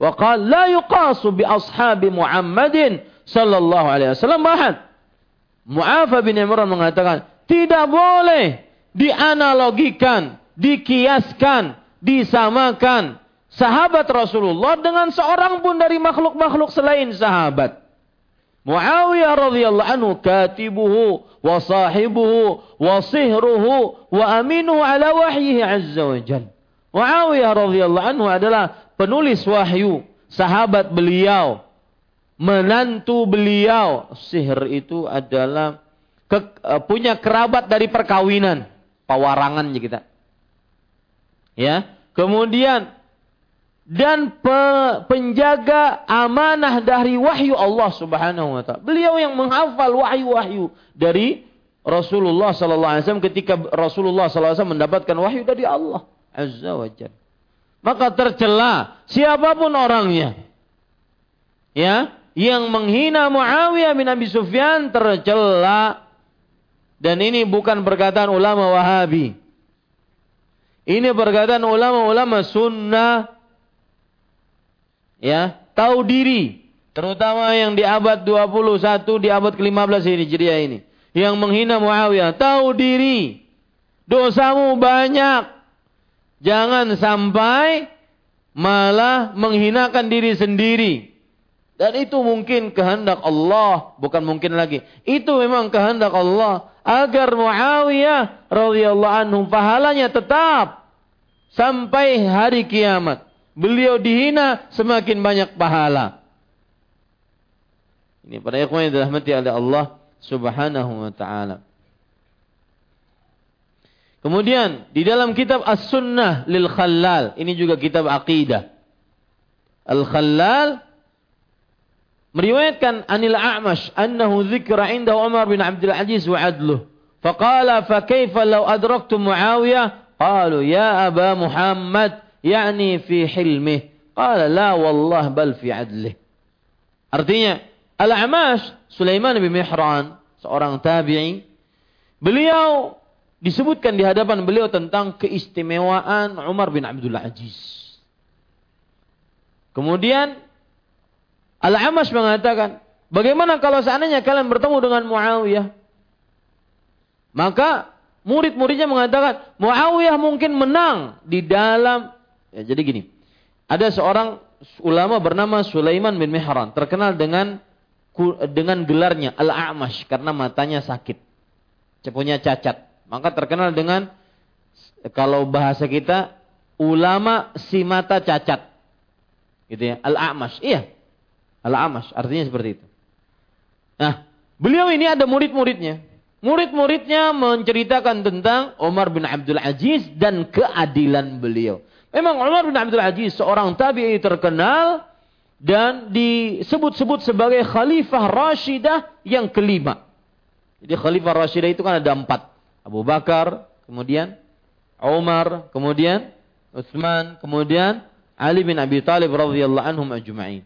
Wa qala la yuqasu bi ashabi Muhammadin sallallahu alaihi wasallam bahad. Mu'afa bin Imran mengatakan, tidak boleh dianalogikan, dikiaskan, disamakan sahabat Rasulullah dengan seorang pun dari makhluk-makhluk selain sahabat. Muawiyah radhiyallahu anhu katibuhu wa sahibuhu wa sihruhu wa aminuhu ala wahyihi azza wa jalla. Muawiyah radhiyallahu anhu adalah penulis wahyu, sahabat beliau, menantu beliau. Sihir itu adalah punya kerabat dari perkawinan, pawarangannya kita. Ya, kemudian dan penjaga amanah dari wahyu Allah Subhanahu wa taala. Beliau yang menghafal wahyu-wahyu dari Rasulullah sallallahu alaihi wasallam ketika Rasulullah sallallahu alaihi wasallam mendapatkan wahyu dari Allah azza wa jalla. Maka tercela siapapun orangnya. Ya, yang menghina Muawiyah bin Abi Sufyan tercela. Dan ini bukan perkataan ulama Wahabi. Ini perkataan ulama-ulama sunnah. Ya, tahu diri. Terutama yang di abad 21, di abad ke-15 Hijriah ini. Yang menghina Muawiyah. Tahu diri. Dosamu banyak. Jangan sampai malah menghinakan diri sendiri. Dan itu mungkin kehendak Allah, bukan mungkin lagi. Itu memang kehendak Allah agar Muawiyah radhiyallahu anhu pahalanya tetap sampai hari kiamat. Beliau dihina semakin banyak pahala. Ini para ikhwan yang dirahmati oleh Allah Subhanahu wa taala. Kemudian di dalam kitab As-Sunnah lil Khallal, ini juga kitab akidah. Al-Khallal meriwayatkan anil A'mash annahu dzikra inda Umar bin Abdul Aziz wa adluh faqala fa kaifa law adraktu Muawiyah qalu ya Aba Muhammad yani fi hilmih qala la wallah bal fi adlih. Artinya Al-A'mash Sulaiman bin Mihran, seorang tabi'i, beliau disebutkan di hadapan beliau tentang keistimewaan Umar bin Abdul Aziz. Kemudian Al-A'mash mengatakan, bagaimana kalau seandainya kalian bertemu dengan Muawiyah? Maka murid-muridnya mengatakan, Muawiyah mungkin menang di dalam. Ya, jadi gini, ada seorang ulama bernama Sulaiman bin Mihran, terkenal dengan gelarnya Al-A'mash karena matanya sakit, cepunya cacat. Maka terkenal dengan, kalau bahasa kita, ulama si mata cacat, gitu ya. Al-A'mash, iya. Al-A'mash artinya seperti itu. Nah, beliau ini ada murid-muridnya. Murid-muridnya menceritakan tentang Umar bin Abdul Aziz dan keadilan beliau. Memang Umar bin Abdul Aziz seorang tabi'i terkenal dan disebut-sebut sebagai Khalifah Rashidah yang kelima. Jadi Khalifah Rashidah itu kan ada 4. Abu Bakar, kemudian Umar, kemudian Uthman, kemudian Ali bin Abi Thalib radhiyallahu anhum ajma'in.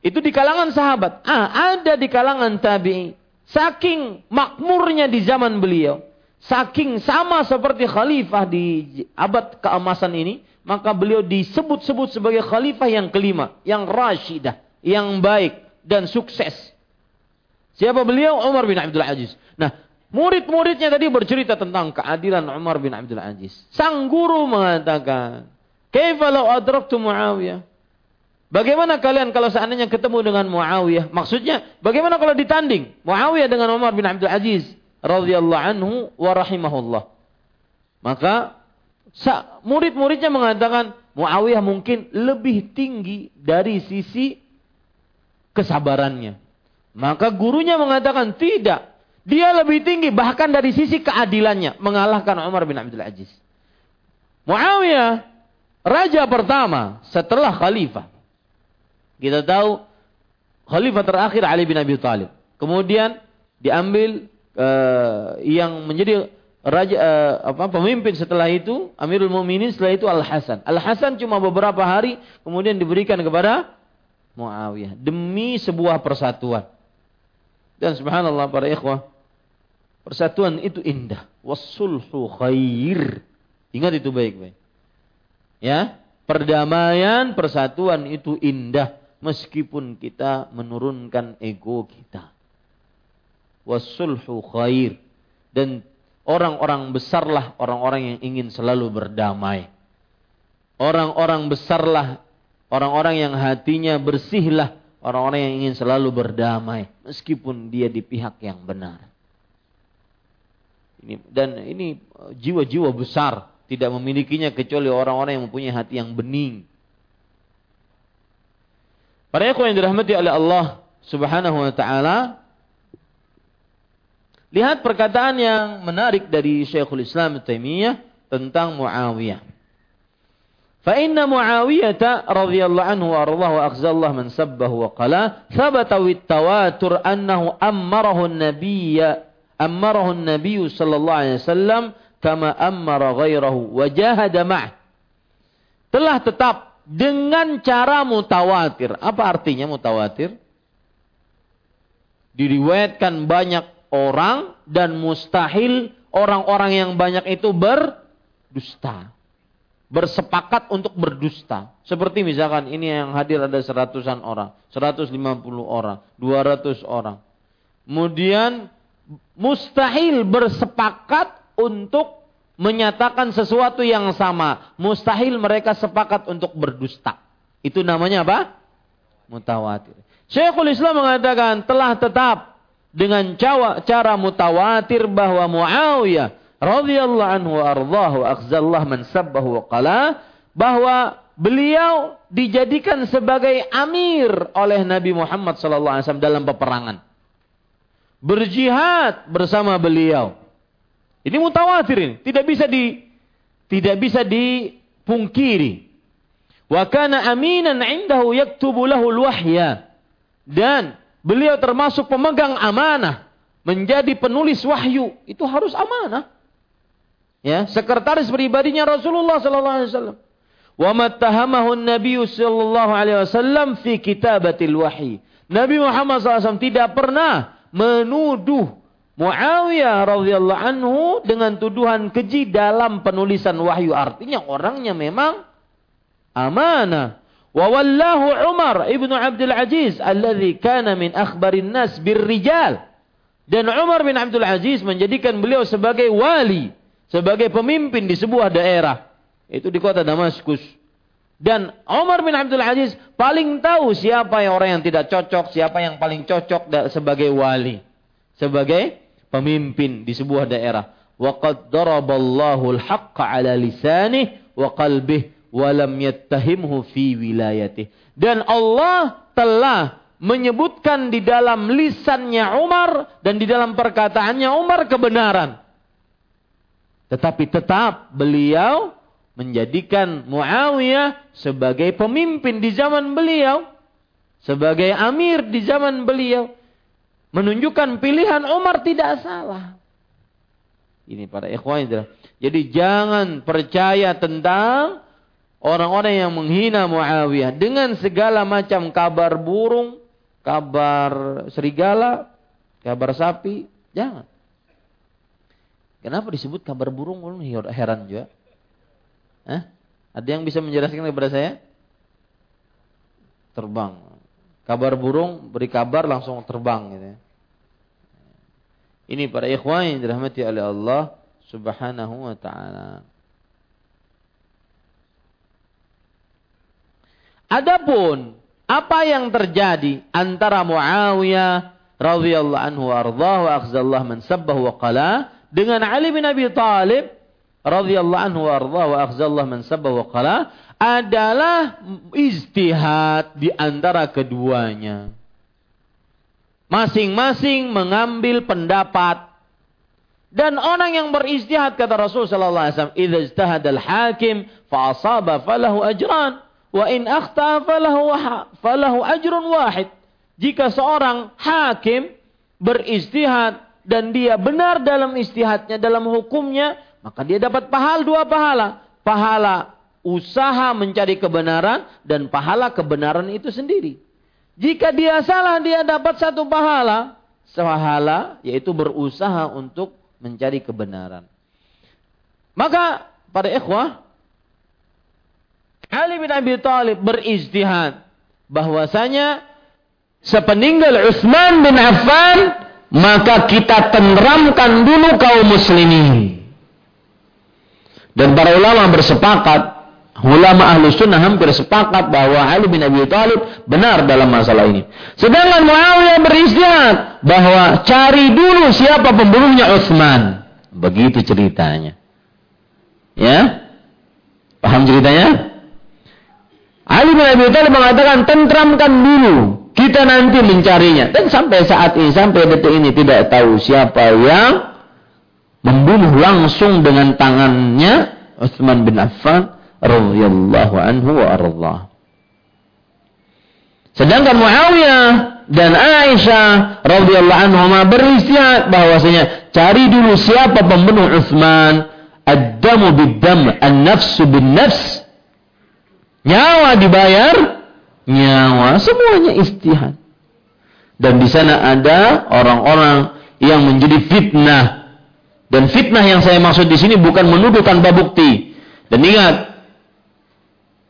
Itu di kalangan sahabat. Ada di kalangan tabi'i. Saking makmurnya di zaman beliau. Saking sama seperti khalifah di abad keemasan ini. Maka beliau disebut-sebut sebagai khalifah yang kelima. Yang rasyidah. Yang baik dan sukses. Siapa beliau? Umar bin Abdul Aziz. Nah, murid-muridnya tadi bercerita tentang keadilan Umar bin Abdul Aziz. Sang guru mengatakan, kaifa law adraktu Muawiyah? Bagaimana kalian kalau seandainya ketemu dengan Muawiyah? Maksudnya, bagaimana kalau ditanding Muawiyah dengan Umar bin Abdul Aziz radhiyallahu anhu wa rahimahullah? Maka murid-muridnya mengatakan Muawiyah mungkin lebih tinggi dari sisi kesabarannya. Maka gurunya mengatakan tidak, dia lebih tinggi bahkan dari sisi keadilannya, mengalahkan Umar bin Abdul Aziz. Muawiyah raja pertama setelah khalifah. Kita tahu khalifah terakhir Ali bin Abi Thalib. Kemudian diambil yang menjadi raja, pemimpin setelah itu Amirul Mukminin, setelah itu Al Hasan. Al Hasan cuma beberapa hari kemudian diberikan kepada Muawiyah demi sebuah persatuan. Dan subhanallah para ikhwah, persatuan itu indah. Wassulhu khair. Ingat itu baik-baik. Ya, perdamaian, persatuan itu indah. Meskipun kita menurunkan ego kita. Wassulhu khair. Dan orang-orang besarlah orang-orang yang ingin selalu berdamai. Orang-orang besarlah orang-orang yang hatinya bersihlah. Orang-orang yang ingin selalu berdamai. Meskipun dia di pihak yang benar. Ini jiwa-jiwa besar. Tidak memilikinya kecuali orang-orang yang mempunyai hati yang bening. Para ikhwan yang dirahmati oleh Allah Subhanahu wa taala. Lihat perkataan yang menarik dari Syekhul Islam Taimiyah tentang Muawiyah. Fa inna Muawiyah radhiyallahu anhu wa radhahu akhzallahu man sabbahu wa qala thabata wit tawatur annahu amarahu an-nabiyyu sallallahu alaihi wasallam kama ammara ghairahu wa jahada ma'ah. Telah tetap dengan cara mutawatir. Apa artinya mutawatir? Diriwayatkan banyak orang dan mustahil orang-orang yang banyak itu berdusta. Bersepakat untuk berdusta. Seperti misalkan ini yang hadir ada 100-an orang, 150 orang, 200 orang. Kemudian mustahil bersepakat untuk menyatakan sesuatu yang sama. Mustahil mereka sepakat untuk berdusta. Itu namanya apa? Mutawatir. Syekhul Islam mengatakan telah tetap dengan cara mutawatir bahwa Muawiyah radhiyallahu anhu ardhahu akhzallah man sabbahu wa qala, bahwa beliau dijadikan sebagai amir oleh Nabi Muhammad sallallahu alaihi wasallam dalam peperangan. Berjihad bersama beliau. Ini mutawatir ini, tidak bisa dipungkiri. Wa kana aminan 'indahu yaktubu lahu al-wahya. Dan beliau termasuk pemegang amanah, menjadi penulis wahyu, itu harus amanah. Ya, sekretaris pribadinya Rasulullah sallallahu alaihi wasallam. Wa mattahamahu an-nabiy sallallahu alaihi wasallam fi kitabatil wahyi. Nabi Muhammad sallallahu alaihi wasallam tidak pernah menuduh Muawiyah radhiyallahu anhu dengan tuduhan keji dalam penulisan wahyu. Artinya orangnya memang amanah. Wa wallahu Umar ibnu Abdul Aziz alladhi kana min akhbarin nas birrijal. Dan Umar bin Abdul Aziz menjadikan beliau sebagai wali, sebagai pemimpin di sebuah daerah, itu di kota Damaskus. Dan Umar bin Abdul Aziz paling tahu siapa yang orang yang tidak cocok, siapa yang paling cocok sebagai wali, sebagai pemimpin di sebuah daerah. Waqad daraballahu al-haqqa 'ala lisanihi wa qalbihi wa lam yattahimhu fi wilayatihi. Dan Allah telah menyebutkan di dalam lisannya Umar dan di dalam perkataannya Umar kebenaran. Tetapi tetap beliau menjadikan Muawiyah sebagai pemimpin di zaman beliau, sebagai amir di zaman beliau, menunjukkan pilihan Umar tidak salah. Ini para ikhwan. Jadi jangan percaya tentang orang-orang yang menghina Muawiyah dengan segala macam kabar burung, kabar serigala, kabar sapi. Jangan. Kenapa disebut kabar burung? Heran juga. Ada yang bisa menjelaskan kepada saya? Terbang. Kabar burung, beri kabar langsung terbang. Gitu. Ini para ikhwan yang dirahmati oleh Allah subhanahu wa ta'ala. Adapun apa yang terjadi antara Muawiyah radhiyallahu anhu ardhahu akhzallahu man sabbahu wa qala dengan Ali bin Abi Thalib radhiyallahu anhu ardhahu akhzallahu man sabbahu wa qala adalah ijtihad di antara keduanya. Masing-masing mengambil pendapat. Dan orang yang berijtihad, kata Rasul sallallahu alaihi wasallam, "Idza ijtahada al-hakim fa asaba falahu ajran." Wa in akhta falahu ajrun wahid. Jika seorang hakim beristihad dan dia benar dalam istihadnya, dalam hukumnya, maka dia dapat dua pahala. Pahala usaha mencari kebenaran dan pahala kebenaran itu sendiri. Jika dia salah, dia dapat satu pahala. Pahala yaitu berusaha untuk mencari kebenaran. Maka para ikhwah, Ali bin Abi Thalib berijtihad bahwasanya sepeninggal Uthman bin Affan maka kita tenteramkan dulu kaum muslimin. Dan para ulama bersepakat, ulama Ahlus Sunnah hampir sepakat bahwa Ali bin Abi Thalib benar dalam masalah ini. Sedangkan Muawiyah berijtihad bahwa cari dulu siapa pembunuhnya Uthman. Begitu ceritanya. Ya? Paham ceritanya? Ali bin Abi Thalib mengatakan tentramkan dulu, kita nanti mencarinya. Dan sampai saat ini, sampai detik ini tidak tahu siapa yang membunuh langsung dengan tangannya Uthman bin Affan radhiyallahu anhu wa ardhah. Sedangkan Muawiyah dan Aisyah radhiyallahu anhuma beristihad bahwasanya cari dulu siapa pembunuh Uthman, ad-damu bid-dam, an-nafsu bin-nafs. Nyawa dibayar, nyawa, semuanya istihad. Dan di sana ada orang-orang yang menjadi fitnah. Dan fitnah yang saya maksud di sini bukan menuduh tanpa bukti. Dan ingat,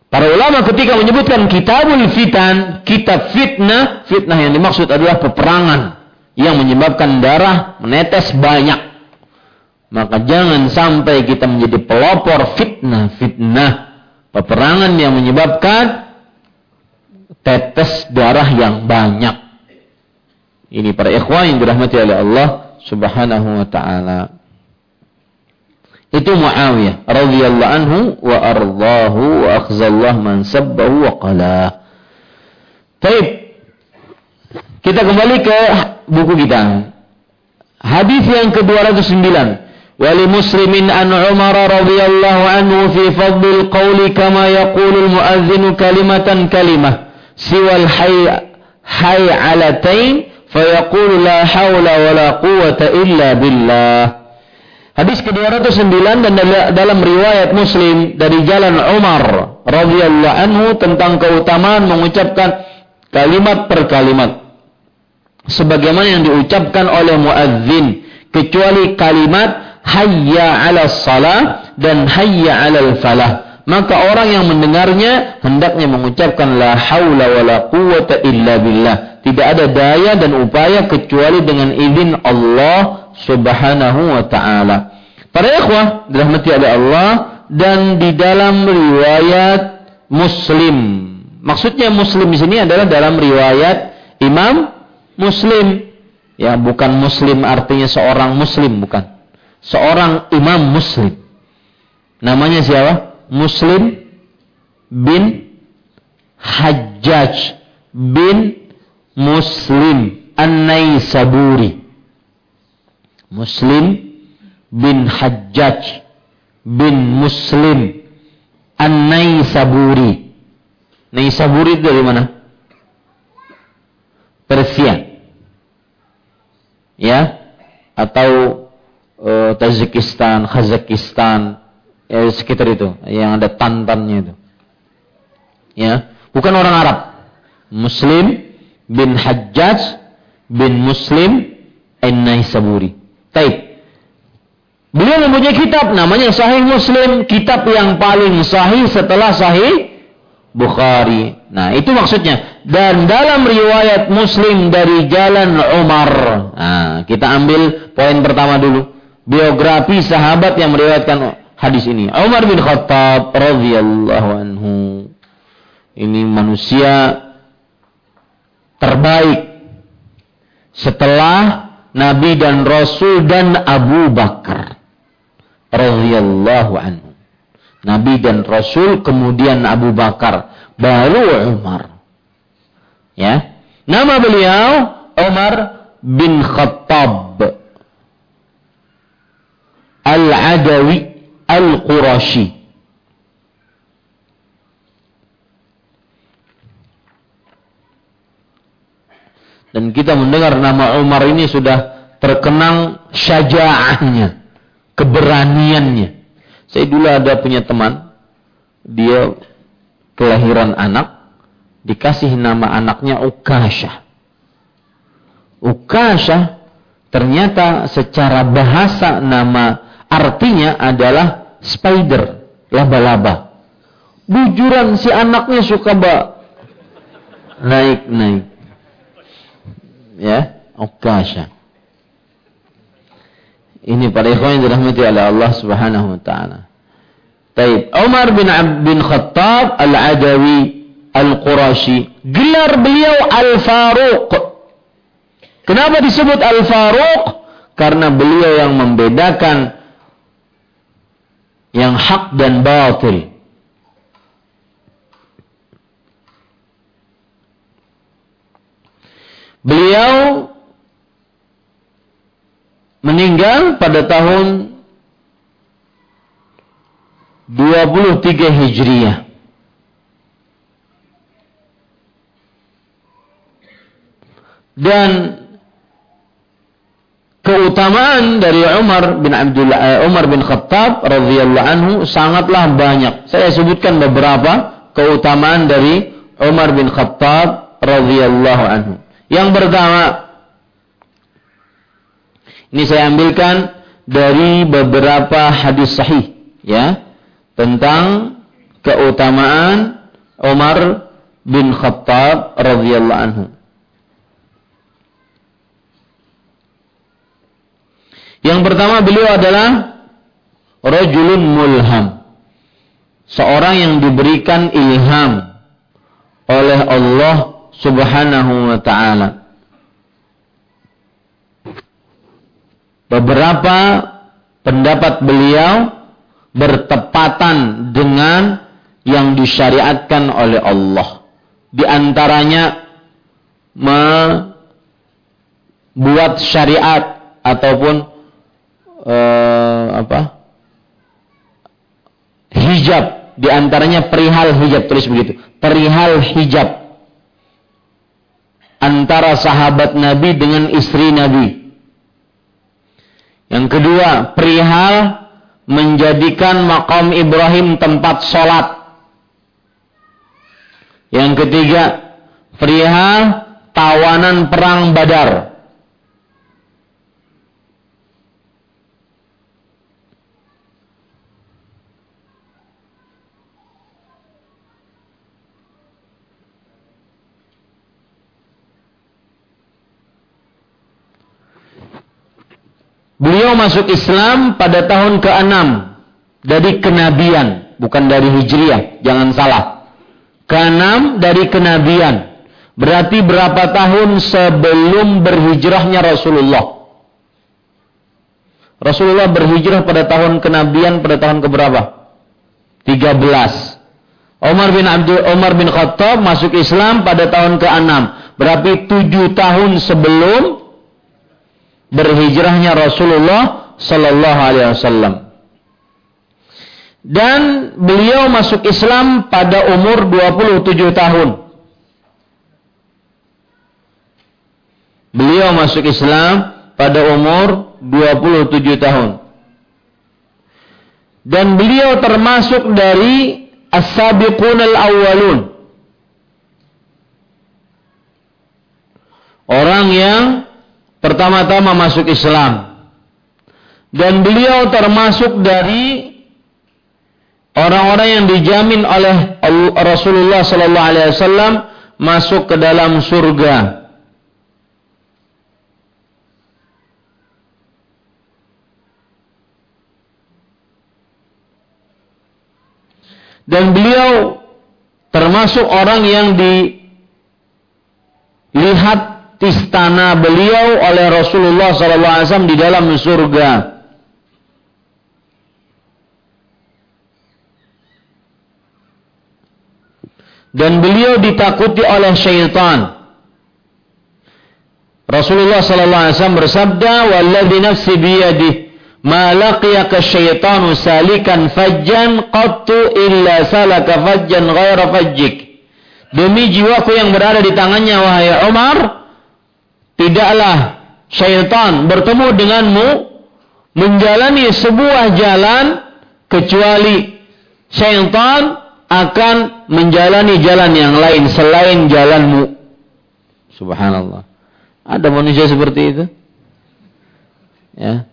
para ulama ketika menyebutkan kitabul fitan, kitab fitnah, fitnah yang dimaksud adalah peperangan yang menyebabkan darah menetes banyak. Maka jangan sampai kita menjadi pelopor fitnah-fitnah. Peperangan yang menyebabkan tetes darah yang banyak. Ini para ikhwan yang dirahmati oleh Allah Subhanahu wa ta'ala. Itu Muawiyah radhiyallahu anhu wa ardhahu wa akhzallah man sabbahu wa qala. Baik. Kita kembali ke buku kita. Hadis yang ke-209. ولمسلم أن عمر رضي الله عنه في فضل القول كما يقول المؤذن كلمة كلمة سوى الحيعلتين فيقول لا حول ولا قوة إلا بالله. Hadis ke-209 dan dalam riwayat Muslim dari jalan Umar radhiyallahu anhu tentang keutamaan mengucapkan kalimat per kalimat sebagaimana yang diucapkan oleh muadzin kecuali kalimat hayya 'alas salah dan hayya 'alal falah, maka orang yang mendengarnya hendaknya mengucapkan la haula wala quwwata illa billah, tidak ada daya dan upaya kecuali dengan izin Allah Subhanahu wa taala. Para ikhwah dirahmati oleh Allah, dan di dalam riwayat Muslim, maksudnya Muslim di sini adalah dalam riwayat Imam Muslim, ya, bukan Muslim artinya seorang Muslim, bukan. Seorang imam Muslim. Namanya siapa? Muslim bin Hajjaj bin Muslim An-Naisaburi. Muslim bin Hajjaj bin Muslim An-Naisaburi. Naisaburi itu dari mana? Persia. Ya? Atau Tajikistan, Kazakistan, ya, sekitar itu, yang ada Tantannya itu, ya, bukan orang Arab. Muslim bin Hajjaj bin Muslim An-Naisaburi. Taib. Beliau mempunyai kitab namanya Sahih Muslim, kitab yang paling sahih setelah Sahih Bukhari. Nah, itu maksudnya. Dan dalam riwayat Muslim dari jalan Umar. Nah, kita ambil poin pertama dulu. Biografi sahabat yang meriwayatkan hadis ini, Umar bin Khattab radhiyallahu anhu. Ini manusia terbaik setelah Nabi dan Rasul dan Abu Bakar radhiyallahu anhu. Nabi dan Rasul, kemudian Abu Bakar, baru Umar. Ya. Nama beliau Umar bin Khattab Al-Adawi Al-Qurashi. Dan kita mendengar nama Umar ini sudah terkenang syaja'ahnya, keberaniannya. Saya dulu ada punya teman, dia kelahiran anak, dikasih nama anaknya Ukashah. Ukashah ternyata secara bahasa nama artinya adalah spider, laba-laba. Bujuran si anaknya suka naik-naik. Ya, Ukasha. Ini para ikhwan yang dirahmati oleh Allah Subhanahu wa taala. Baik, Umar bin Khattab Al-Adawi Al-Qurashi. Gelar beliau Al-Faruq. Kenapa disebut Al-Faruq? Karena beliau yang membedakan yang hak dan batil. Beliau meninggal pada tahun 23 Hijriah. Dan keutamaan dari Umar bin Khattab radhiyallahu anhu sangatlah banyak. Saya sebutkan beberapa keutamaan dari Umar bin Khattab radhiyallahu anhu. Yang pertama, ini saya ambilkan dari beberapa hadis sahih, ya, tentang keutamaan Umar bin Khattab radhiyallahu anhu. Yang pertama, beliau adalah rajulun mulham, seorang yang diberikan ilham oleh Allah Subhanahu wa ta'ala. Beberapa pendapat beliau bertepatan dengan yang disyariatkan oleh Allah. Di antaranya membuat syariat ataupun hijab. Di antaranya perihal hijab, tulis begitu, perihal hijab antara sahabat Nabi dengan istri Nabi. Yang kedua, perihal menjadikan maqam Ibrahim tempat sholat. Yang ketiga, perihal tawanan perang Badar. Beliau masuk Islam pada tahun ke-6 dari kenabian, bukan dari hijriah, jangan salah. Ke-6 dari kenabian. Berarti berapa tahun sebelum berhijrahnya Rasulullah? Rasulullah berhijrah pada tahun kenabian pada tahun keberapa? 13. Umar bin Khattab masuk Islam pada tahun ke-6. Berarti 7 tahun sebelum berhijrahnya Rasulullah sallallahu alaihi wasallam. Dan beliau masuk Islam pada umur 27 tahun. Beliau masuk Islam pada umur 27 tahun. Dan beliau termasuk dari as-sabiqun al-awwalun. Orang yang pertama-tama masuk Islam. Dan beliau termasuk dari orang-orang yang dijamin oleh Rasulullah sallallahu alaihi wasallam masuk ke dalam surga. Dan beliau termasuk orang yang dilihat istana beliau oleh Rasulullah SAW di dalam surga. Dan beliau ditakuti oleh syaitan. Rasulullah SAW bersabda, "Walladhi nafsi biyadih, ma laqiyaka syaitanu salikan fajjan qattu illa salaka fajjan ghaira fajjik." Demi jiwaku yang berada di tangannya, wahai Umar, tidaklah syaitan bertemu denganmu menjalani sebuah jalan, kecuali syaitan akan menjalani jalan yang lain selain jalanmu. Subhanallah. Ada manusia seperti itu? Ya.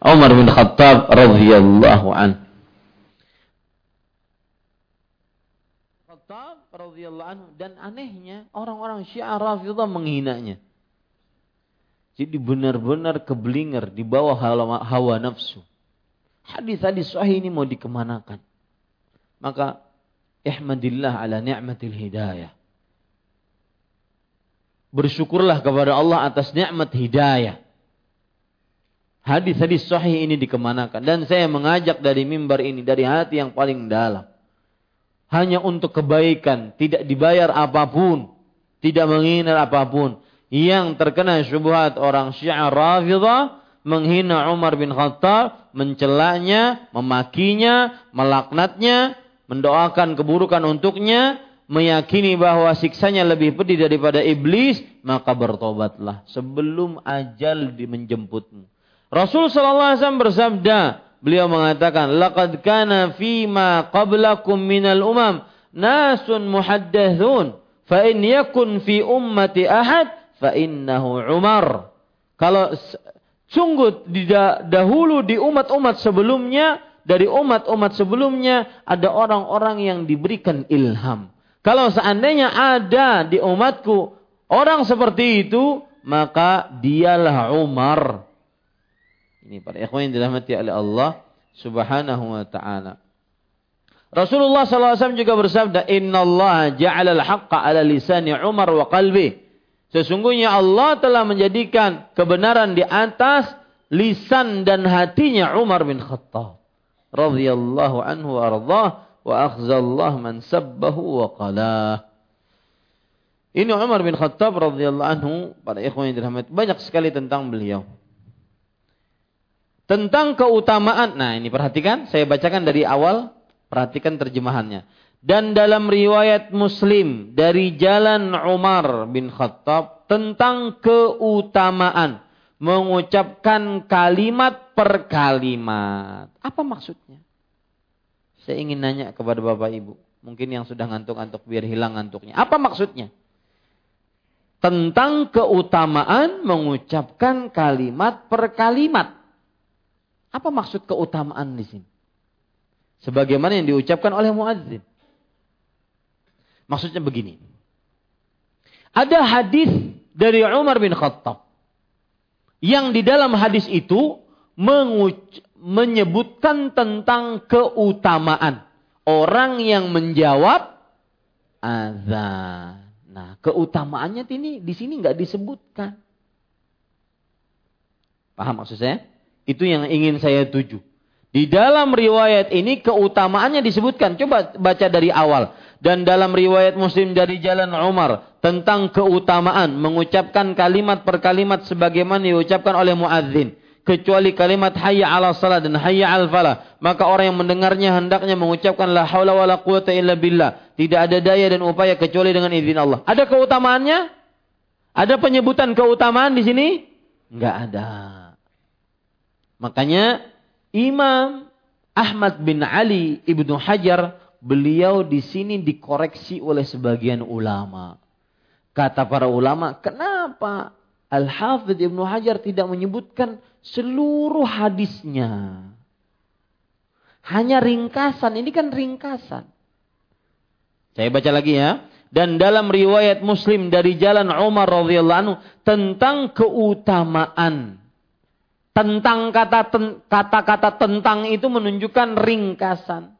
Umar bin Khattab radhiyallahu anhu. Khattab radhiyallahu anhu. Dan anehnya orang-orang Syiah Rafidhah menghinanya. Jadi benar-benar keblinger di bawah hawa nafsu. Hadis-hadis sahih ini mau dikemanakan. Maka ihmadillah ala ni'matil hidayah. Bersyukurlah kepada Allah atas nikmat hidayah. Hadis-hadis sahih ini dikemanakan. Dan saya mengajak dari mimbar ini, dari hati yang paling dalam. Hanya untuk kebaikan, tidak dibayar apapun. Tidak menghina apapun. Yang terkena syubhat orang Syiah Rafidhah menghina Umar bin Khattab, mencelanya, memakinya, melaknatnya, mendoakan keburukan untuknya, meyakini bahwa siksanya lebih pedih daripada iblis, maka bertobatlah sebelum ajal menjemputmu. Rasul sallallahu alaihi wasallam bersabda, beliau mengatakan, "Laqad kana fi ma qablakum minal umam nasun muhaddatsun, fa in yakun fi ummati ahad fa innahu Umar." Kalau sungguh dahulu di umat-umat sebelumnya, dari umat-umat sebelumnya ada orang-orang yang diberikan ilham. Kalau seandainya ada di umatku orang seperti itu, maka dialah Umar. Ini para ikhwan yang dirahmati oleh Allah Subhanahu wa taala. Rasulullah SAW juga bersabda, "Innallaha ja'alal haqqa 'ala lisani Umar wa qalbi." Sesungguhnya Allah telah menjadikan kebenaran di atas lisan dan hatinya Umar bin Khattab radhiyallahu anhu ardhah, wa akhzallahu man sabbahu wa qalah. Ini Umar bin Khattab radhiyallahu anhu, para ikhwan yang dirahmati, banyak sekali tentang beliau. Tentang keutamaan. Nah, ini perhatikan, saya bacakan dari awal, perhatikan terjemahannya. Dan dalam riwayat Muslim dari jalan Umar bin Khattab tentang keutamaan mengucapkan kalimat per kalimat. Apa maksudnya? Saya ingin nanya kepada Bapak Ibu. Mungkin yang sudah ngantuk-ngantuk biar hilang ngantuknya. Apa maksudnya? Tentang keutamaan mengucapkan kalimat per kalimat. Apa maksud keutamaan di sini? Sebagaimana yang diucapkan oleh muadzin. Maksudnya begini. Ada hadis dari Umar bin Khattab. Yang di dalam hadis itu menyebutkan tentang keutamaan. Orang yang menjawab azan. Nah, keutamaannya ini di sini nggak disebutkan. Paham maksud saya? Itu yang ingin saya tuju. Di dalam riwayat ini keutamaannya disebutkan. Coba baca dari awal. Dan dalam riwayat Muslim dari jalan Umar tentang keutamaan mengucapkan kalimat per kalimat sebagaimana diucapkan oleh muadzin, kecuali kalimat hayya 'alas salah dan hayya 'alal falah, maka orang yang mendengarnya hendaknya mengucapkan la haula wala quwata illa billah, tidak ada daya dan upaya kecuali dengan izin Allah. Ada keutamaannya? Ada penyebutan keutamaan di sini? Enggak ada. Makanya Imam Ahmad bin Ali Ibnu Hajar, beliau di sini dikoreksi oleh sebagian ulama. Kata para ulama, kenapa Al Hafidz Ibnu Hajar tidak menyebutkan seluruh hadisnya? Hanya ringkasan, ini kan ringkasan. Saya baca lagi ya. Dan dalam riwayat Muslim dari jalan Umar radhiyallahu anhu tentang keutamaan. Tentang kata-kata tentang itu menunjukkan ringkasan.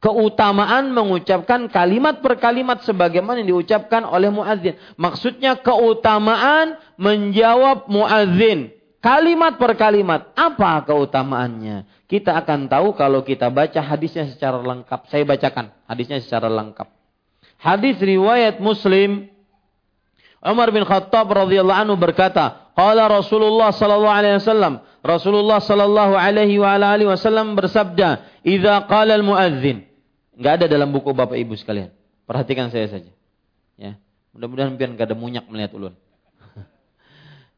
Keutamaan mengucapkan kalimat per kalimat sebagaimana yang diucapkan oleh muadzin. Maksudnya keutamaan menjawab muadzin. Kalimat per kalimat. Apa keutamaannya? Kita akan tahu kalau kita baca hadisnya secara lengkap. Saya bacakan hadisnya secara lengkap. Hadis riwayat Muslim. Umar bin Khattab radhiyallahu anhu berkata, qala Rasulullah sallallahu alaihi wasallam, Rasulullah sallallahu alaihi wa alihi wasallam bersabda, "Idza qala al-muadzin." Enggak ada dalam buku Bapak Ibu sekalian. Perhatikan saya saja. Ya. Mudah-mudahan pian enggak ada munyak melihat ulun.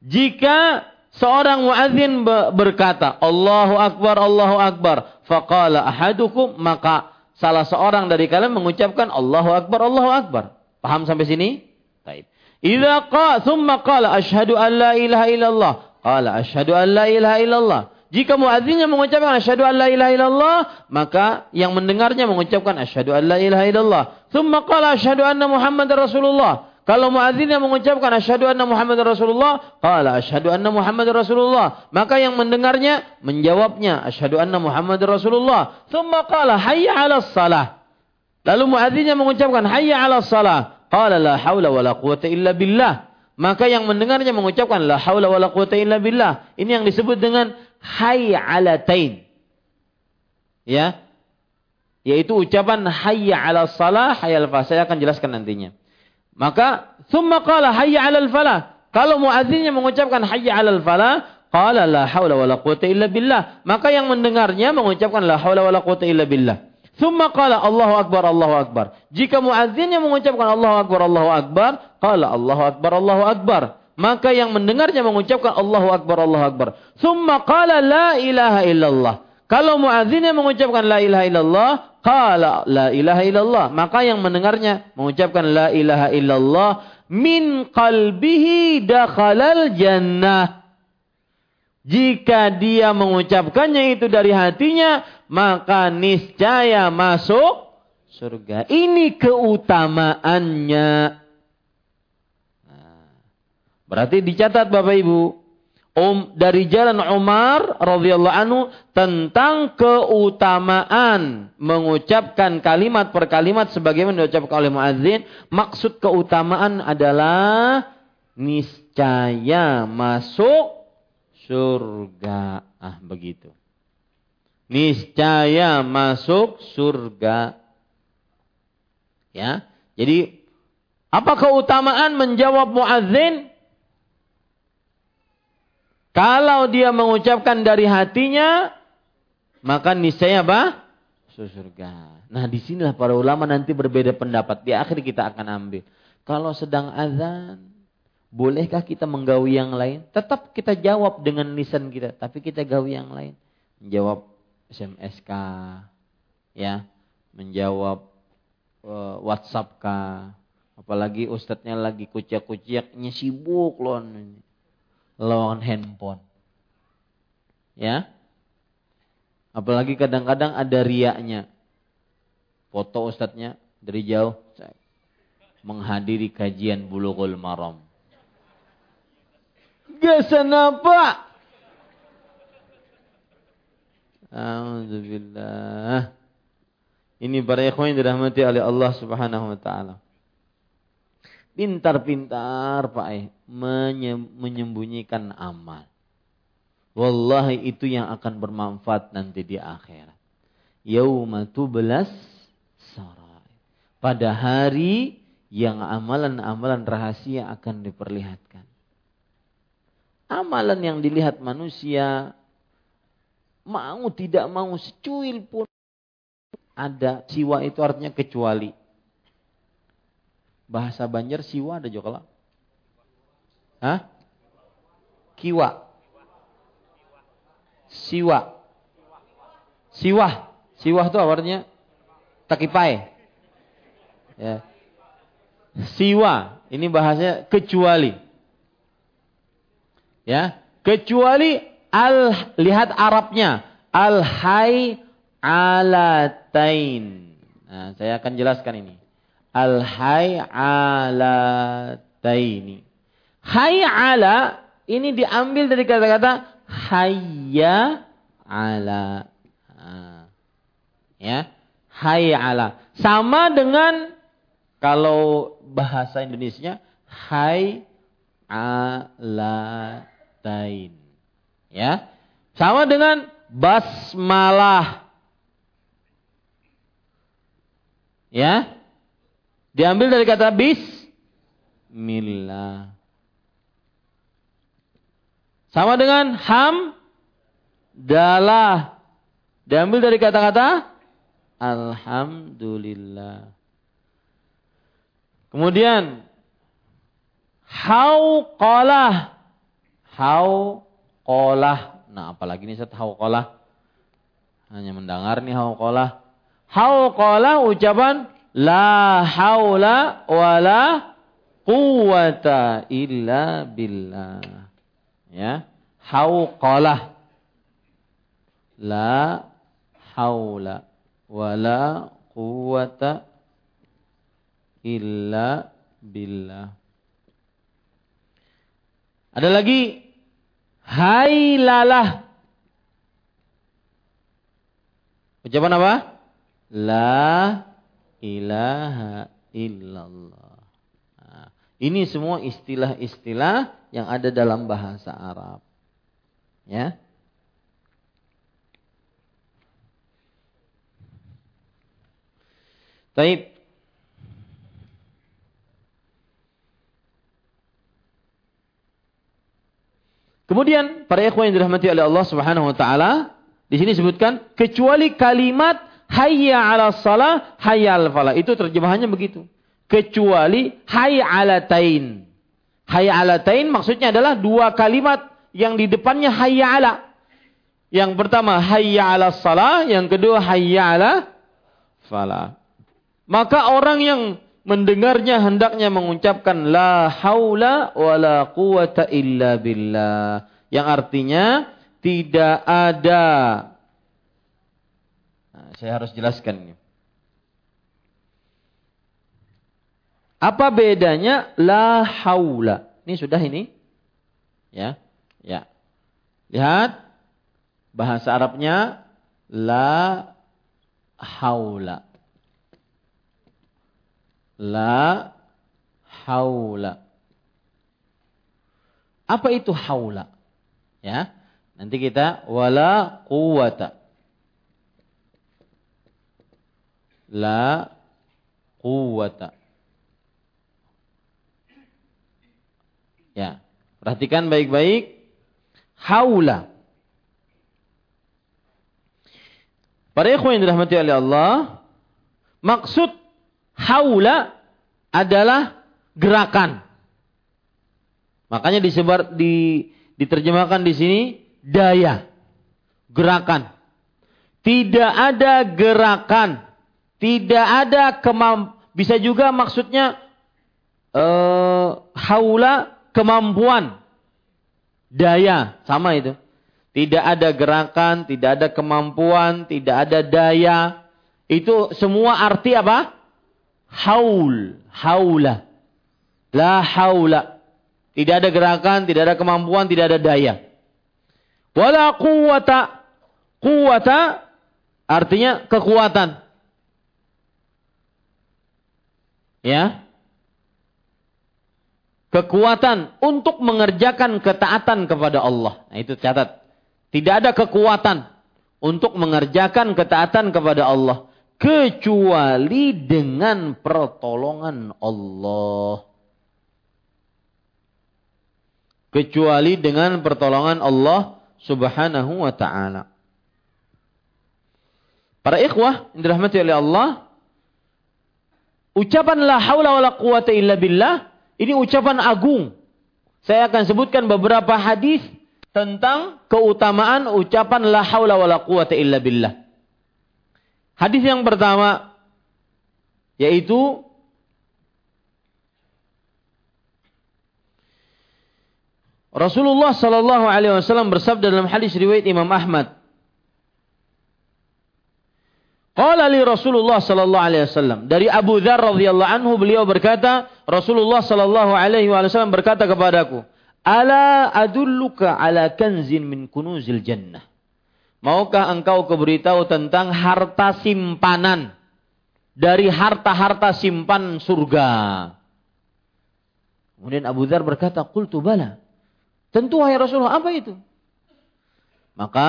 Jika seorang muadzin berkata, "Allahu akbar, Allahu akbar," faqala ahadukum, maka salah seorang dari kalian mengucapkan Allahu akbar, Allahu akbar. Paham sampai sini? Baik. Idza qala thumma qala asyhadu an la ilaha illallah, qala asyhadu an la ilaha illallah. Jika muadzinnya mengucapkan asyhadu an la ilaha illallah, maka yang mendengarnya mengucapkan asyhadu an la ilaha illallah. Thumma qala asyhadu anna Muhammadar Rasulullah. Kalau muadzinnya mengucapkan asyhadu anna Muhammadar Rasulullah, qala asyhadu anna Muhammadar Rasulullah. Maka yang mendengarnya menjawabnya asyhadu anna Muhammadar Rasulullah. Thumma qala hayya 'alas salah. Lalu muadzinnya mengucapkan hayya 'alas salah. Qala la haula wala quwata illa billah. Maka yang mendengarnya mengucapkan la haula wala quwata illa billah. Ini yang disebut dengan hayya 'alatain. Ya. Yaitu ucapan hayya 'alas salah, hayya 'alal falah. Saya akan jelaskan nantinya. Maka thumma qala hayya 'alal falah. Kalau muadzinnya mengucapkan hayya 'alal falah, qala la haula wala quwata illa billah. Maka yang mendengarnya mengucapkan la haula wala quwata illa billah. Thumma qala Allahu akbar, Allahu akbar. Jika muadzinnya mengucapkan Allahu akbar, qala Allahu akbar, Allahu akbar. Maka yang mendengarnya mengucapkan Allahu akbar, Allahu akbar. Thumma qala la ilaha illallah. Kalau muadzinnya mengucapkan la ilaha illallah, qala la ilaha illallah. Maka yang mendengarnya mengucapkan la ilaha illallah min qalbihi dakhalal jannah. Jika dia mengucapkannya itu dari hatinya, maka niscaya masuk surga. Ini keutamaannya. Nah, berarti dicatat Bapak Ibu. dari jalan Umar radhiyallahu anhu tentang keutamaan mengucapkan kalimat per kalimat sebagaimana diucapkan oleh muadzin. Maksud keutamaan adalah niscaya masuk surga. Ah, begitu. Niscaya masuk surga. Ya. Jadi apa keutamaan menjawab muadzin? Kalau dia mengucapkan dari hatinya, maka niscaya apa? Surga. Nah, disinilah para ulama nanti berbeda pendapat. Di akhir kita akan ambil. Kalau sedang azan, bolehkah kita menggawi yang lain? Tetap kita jawab dengan lisan kita, tapi kita gawi yang lain. Menjawab SMS-k, ya, menjawab WhatsApp-k, apalagi ustadznya lagi kuciak-kuciaknya sibuk lawan handphone. Ya. Apalagi kadang-kadang ada riaknya. Foto ustadznya dari jauh menghadiri kajian Bulughul Maram. Gasana Pak. Alhamdulillah. Ini para ikhwan yang dirahmati oleh Allah Subhanahu wa taala. Pintar-pintar Pak menyembunyikan amal. Wallahi itu yang akan bermanfaat nanti di akhirat. Yauma tublas sarai. Pada hari yang amalan-amalan rahasia akan diperlihatkan. Amalan yang dilihat manusia, mau tidak mau secuil pun ada. Siwa itu artinya kecuali. Bahasa Banjar siwa ada juga lah. Hah? Kiwa. Siwa. Siwah. Siwah itu artinya takipai. Ya. Siwa. Ini bahasanya kecuali. Ya, kecuali lihat Arabnya al-hay alatain. Nah, saya akan jelaskan ini. Al-hay alataini. Hay ala ini diambil dari kata-kata hayya ala. Nah, ya, hay ala sama dengan kalau bahasa Indonesianya hay ala. Ya, sama dengan basmalah. Ya, diambil dari kata bismillah. Sama dengan hamdalah. Diambil dari kata-kata alhamdulillah. Kemudian hauqalah. Hauqalah. Nah, apalagi ini set hauqalah. Hanya mendengar nih hauqalah. Hauqalah ucapan la haula wala quwata illa billah. Ya, hauqalah. La haula wala quwata illa billah. Ada lagi hailalah. Ucapan apa? La ilaha illallah. Nah, ini semua istilah-istilah yang ada dalam bahasa Arab. Ya. Baik. Kemudian para ikhwan yang dirahmati oleh Allah Subhanahu wa taala, di sini disebutkan kecuali kalimat hayya 'alas shalah, hayya 'alal falah. Itu terjemahannya begitu. Kecuali hayya 'alatain. Hayya 'alatain maksudnya adalah dua kalimat yang di depannya hayya 'ala. Yang pertama hayya 'alas shalah, yang kedua hayya 'alal falah. Maka orang yang mendengarnya hendaknya mengucapkan la haula wala quwata illa billah, yang artinya tidak ada. Nah, saya harus jelaskan ini. Apa bedanya la haula? Ini sudah ini. Ya. Ya. Lihat bahasa Arabnya, la haula. La haula. Apa itu haula? Ya. Nanti kita wala quwata. La quwata. Ya, perhatikan baik-baik. Haula. Para ikhwan yang dirahmati oleh Allah, maksud haula adalah gerakan. Makanya diterjemahkan di sini daya, gerakan. Tidak ada gerakan, tidak ada bisa juga maksudnya haula kemampuan, daya, sama itu. Tidak ada gerakan, tidak ada kemampuan, tidak ada daya. Itu semua arti apa? Haul, haula. La haula. Tidak ada gerakan, tidak ada kemampuan, tidak ada daya. Wala quwata. Quwata artinya kekuatan. Ya. Kekuatan untuk mengerjakan ketaatan kepada Allah. Nah, itu catat. Tidak ada kekuatan untuk mengerjakan ketaatan kepada Allah kecuali dengan pertolongan Allah. Kecuali dengan pertolongan Allah Subhanahu wa ta'ala. Para ikhwah yang dirahmati oleh Allah, ucapan la haula wala quwata illa billah ini ucapan agung. Saya akan sebutkan beberapa hadis tentang keutamaan ucapan la haula wala quwata illa billah. Hadis yang pertama yaitu Rasulullah sallallahu alaihi wasallam bersabda dalam hadis riwayat Imam Ahmad. Qala li Rasulullah sallallahu alaihi wasallam, dari Abu Dzar radhiyallahu anhu beliau berkata, Rasulullah sallallahu alaihi wasallam berkata kepadaku, ala adulluka ala kanzin min kunuzil jannah. Maukah engkau kuberitahu tentang harta simpanan dari harta-harta simpan surga? Kemudian Abu Dzar berkata, qultu bala. Tentu wahai Rasulullah, apa itu? Maka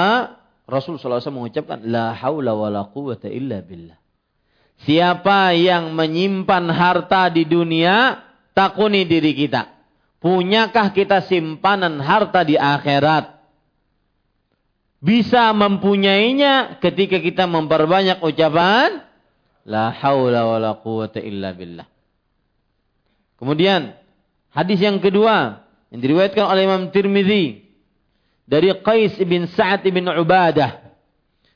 Rasul sallallahu alaihi wasallam mengucapkan la haula wala quwata illa billah. Siapa yang menyimpan harta di dunia, takuni diri kita. Punyakah kita simpanan harta di akhirat? Bisa mempunyainya ketika kita memperbanyak ucapan la haula wala quwata illa billah. Kemudian hadis yang kedua yang diriwayatkan oleh Imam Tirmizi dari Qais bin Sa'ad bin Ubadah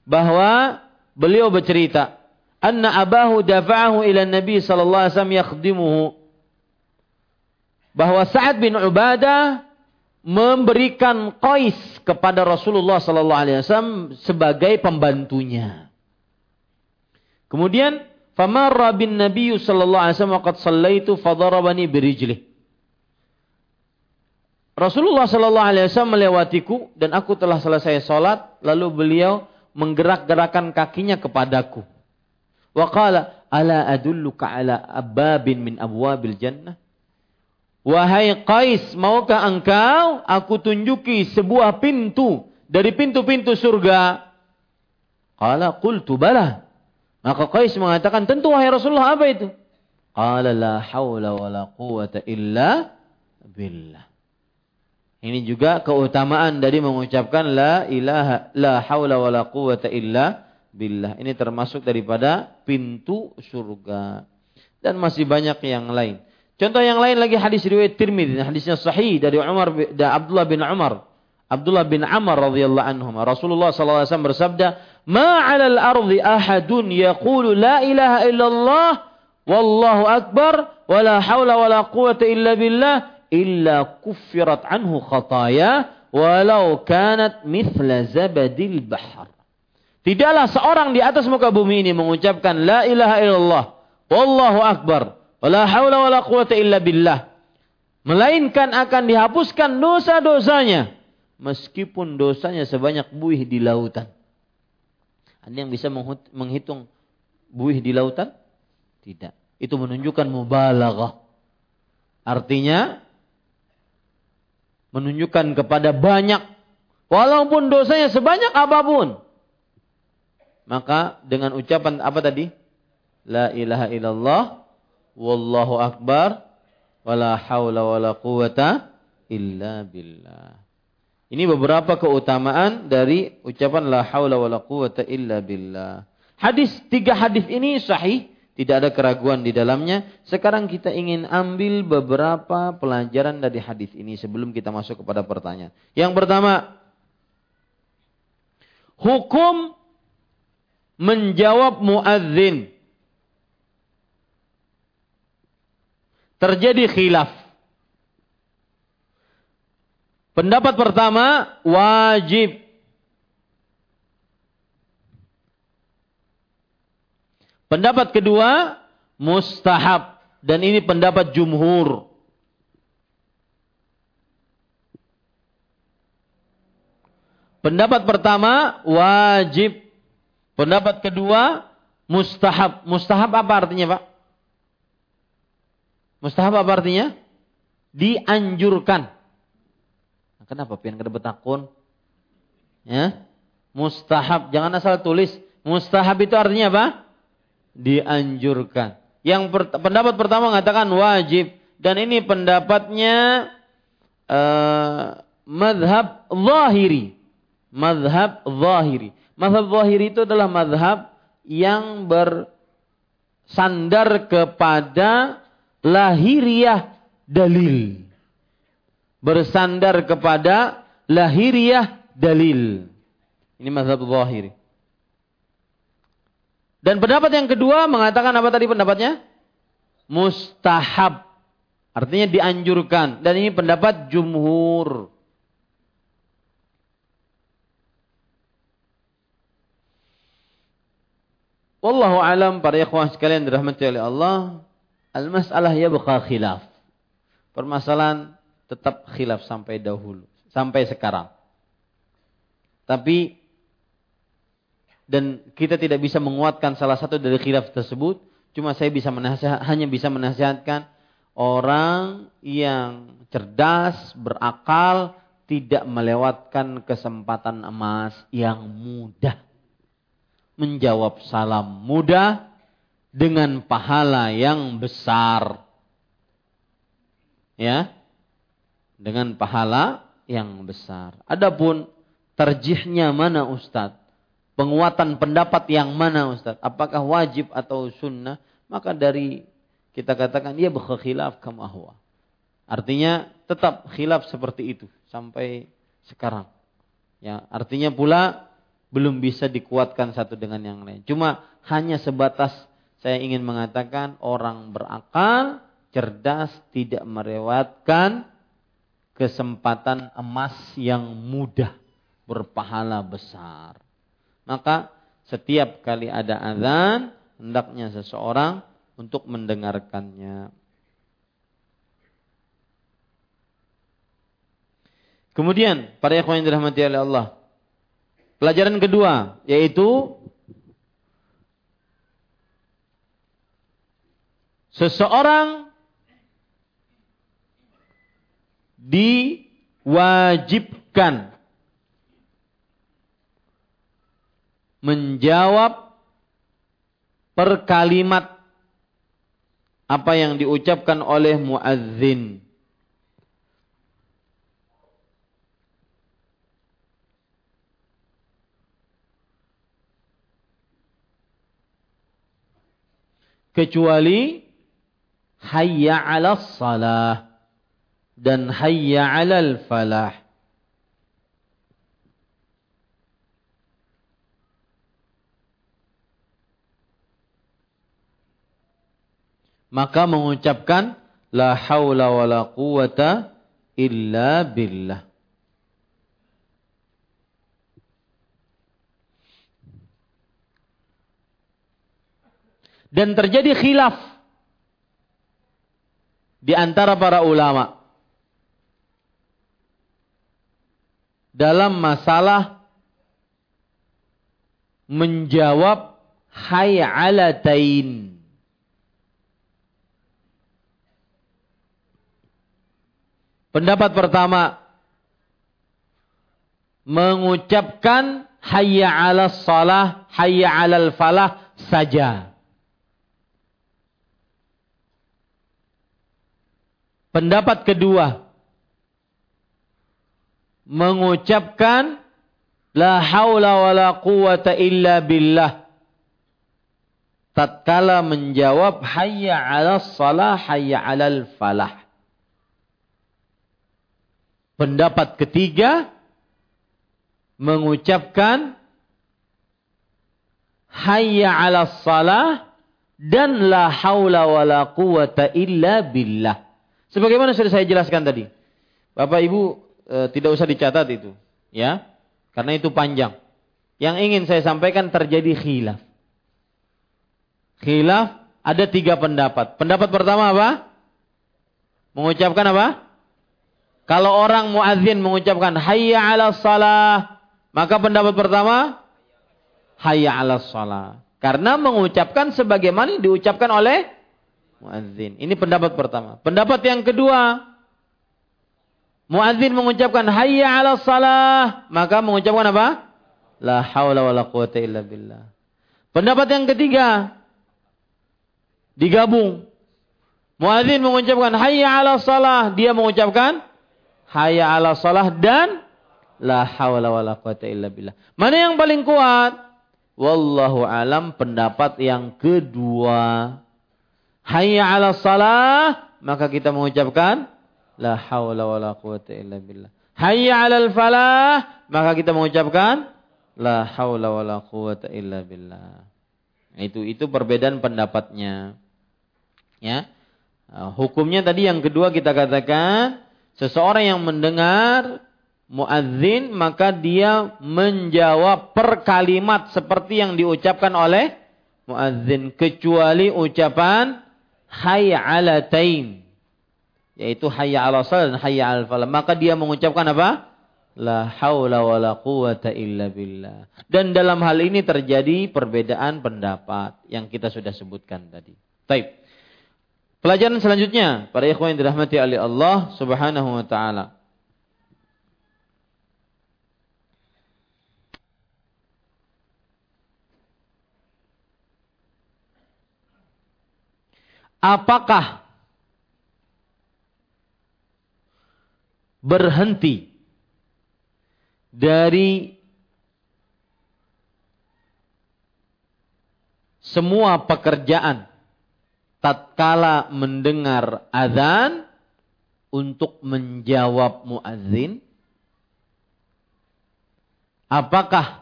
bahwa beliau bercerita, anna abahu dafa'ahu ila Nabi sallallahu alaihi wasallam yakhdimuhu. Bahwa Sa'ad bin Ubadah memberikan Qais kepada Rasulullah sallallahu alaihi wasallam sebagai pembantunya. Kemudian famarra bin Nabiy sallallahu alaihi wasallam qad sallaitu fadarabani bi rijlihi. Rasulullah sallallahu alaihi wasallam melewatiku dan aku telah selesai salat lalu beliau menggerak-gerakan kakinya kepadaku. Wa qala ala adulluka ala ababin min abwabil jannah. Wahai Qais, maukah engkau aku tunjuki sebuah pintu dari pintu-pintu surga? Qala qultu bala. Maka Qais mengatakan, tentu wahai Rasulullah, apa itu? Qala la haula wala quwata illa billah. Ini juga keutamaan dari mengucapkan la ilaha la haula wala quwata illa billah. Ini termasuk daripada pintu surga. Dan masih banyak yang lain. Contoh yang lain lagi hadis riwayat Tirmidzi, hadisnya sahih dari Abdullah bin Amr radhiyallahu anhu. Rasulullah sallallahu alaihi wasallam bersabda, "Ma 'alal ardi ahadun yaqulu la ilaha illallah wallahu akbar wa la haula wa la quwwata illa billah illa kuffirat anhu khataaya walau kanat mithla zabadil bahr." Tidaklah seorang di atas muka bumi ini mengucapkan la ilaha illallah wallahu akbar wala haula wala quwata illa billah, melainkan akan dihapuskan dosa-dosanya meskipun dosanya sebanyak buih di lautan. Ada yang bisa menghitung buih di lautan? Tidak. Itu menunjukkan mubalaghah. Artinya menunjukkan kepada banyak, walaupun dosanya sebanyak apapun. Maka dengan ucapan apa tadi? La ilaha illallah, wallahu akbar, wala hawla wala quwata illa billah. Ini beberapa keutamaan dari ucapan la haula wala quwata illa billah. Tiga hadis ini sahih, tidak ada keraguan di dalamnya. Sekarang kita ingin ambil beberapa pelajaran dari hadis ini sebelum kita masuk kepada pertanyaan. Yang pertama, hukum menjawab muadzin. Terjadi khilaf. Pendapat pertama, wajib. Pendapat kedua, mustahab. Dan ini pendapat jumhur. Pendapat pertama, wajib. Pendapat kedua, mustahab. Mustahab apa artinya, Pak? Mustahab apa artinya? Dianjurkan. Kenapa pian kada betakun? Ya. Mustahab, jangan asal tulis. Mustahab itu artinya apa? Dianjurkan. Yang pendapat pertama mengatakan wajib, dan ini pendapatnya mazhab zahiri. Mazhab zahiri. Mazhab zahiri itu adalah mazhab yang bersandar kepada lahiriah dalil. Bersandar kepada lahiriah dalil. Ini mazhab zahiri. Dan pendapat yang kedua mengatakan apa tadi pendapatnya? Mustahab. Artinya dianjurkan. Dan ini pendapat jumhur. Wallahu alam, para ikhwah sekalian dirahmati oleh Allah. Al-mas'alah yabqa khilaf. Permasalahan tetap khilaf sampai dahulu, sampai sekarang. Tapi, dan kita tidak bisa menguatkan salah satu dari khilaf tersebut. Cuma saya bisa hanya bisa menasihatkan orang yang cerdas, berakal, tidak melewatkan kesempatan emas yang mudah. Menjawab salam mudah dengan pahala yang besar. Ya. Dengan pahala yang besar. Adapun terjihnya mana Ustaz? Penguatan pendapat yang mana Ustaz? Apakah wajib atau sunnah? Maka dari kita katakan ya berkhilaf kama huwa. Artinya tetap khilaf seperti itu sampai sekarang. Ya, artinya pula belum bisa dikuatkan satu dengan yang lain. Cuma hanya sebatas saya ingin mengatakan orang berakal, cerdas, tidak merewatkan kesempatan emas yang mudah, berpahala besar. Maka setiap kali ada azan, hendaknya seseorang untuk mendengarkannya. Kemudian, para ikhwan yang dirahmati oleh Allah, pelajaran kedua yaitu seseorang diwajibkan menjawab per kalimat apa yang diucapkan oleh muadzin. Kecuali hayya 'alas salah dan hayya 'alal falah. Maka mengucapkan la haula wala quwata illa billah. Dan terjadi khilaf di antara para ulama. dalam masalah menjawab hayalatain. Pendapat pertama, mengucapkan hayya 'alas shalah, hayya 'alal falah saja. Pendapat kedua, mengucapkan la haula wala quwwata illa billah tatkala menjawab hayya 'alas shalah, hayya 'alal falah. Pendapat ketiga, mengucapkan hayya 'alas shalah dan la haula wala quwwata illa billah. Sebagaimana sudah saya jelaskan tadi. Bapak Ibu tidak usah dicatat itu, ya. Karena itu panjang. Yang ingin saya sampaikan terjadi khilaf. Khilaf ada tiga pendapat. Pendapat pertama apa? Mengucapkan apa? Kalau orang muadzin mengucapkan hayya 'alas shalah, maka pendapat pertama hayya 'alas shalah. Karena mengucapkan sebagaimana diucapkan oleh muadzin. Ini pendapat pertama. Pendapat yang kedua, muadzin mengucapkan hayya 'alas shalah, maka mengucapkan apa? La haula wala quwwata illa billah. Pendapat yang ketiga, digabung. Muadzin mengucapkan hayya 'alas shalah, dia mengucapkan hayya 'alas shalah dan la haula wala quwwata illa billah. Mana yang paling kuat? Wallahu alam, pendapat yang kedua. Hayya 'alas shalah, maka kita mengucapkan la haula wala quwwata illa billah. Hayya 'alal falah, maka kita mengucapkan la haula wala quwwata illa billah. Itu perbedaan pendapatnya. Ya. Hukumnya tadi yang kedua kita katakan, seseorang yang mendengar muadzin maka dia menjawab per kalimat seperti yang diucapkan oleh muadzin, kecuali ucapan hayya 'alatain, yaitu hayya 'alas shalah dan hayya 'alal falah, maka dia mengucapkan apa? La haula wala quwwata illa billah. Dan dalam hal ini terjadi perbedaan pendapat yang kita sudah sebutkan tadi. Baik. Pelajaran selanjutnya para ikhwan yang dirahmati oleh Allah Subhanahu wa taala. Apakah berhenti dari semua pekerjaan tatkala mendengar azan untuk menjawab muadzin? Apakah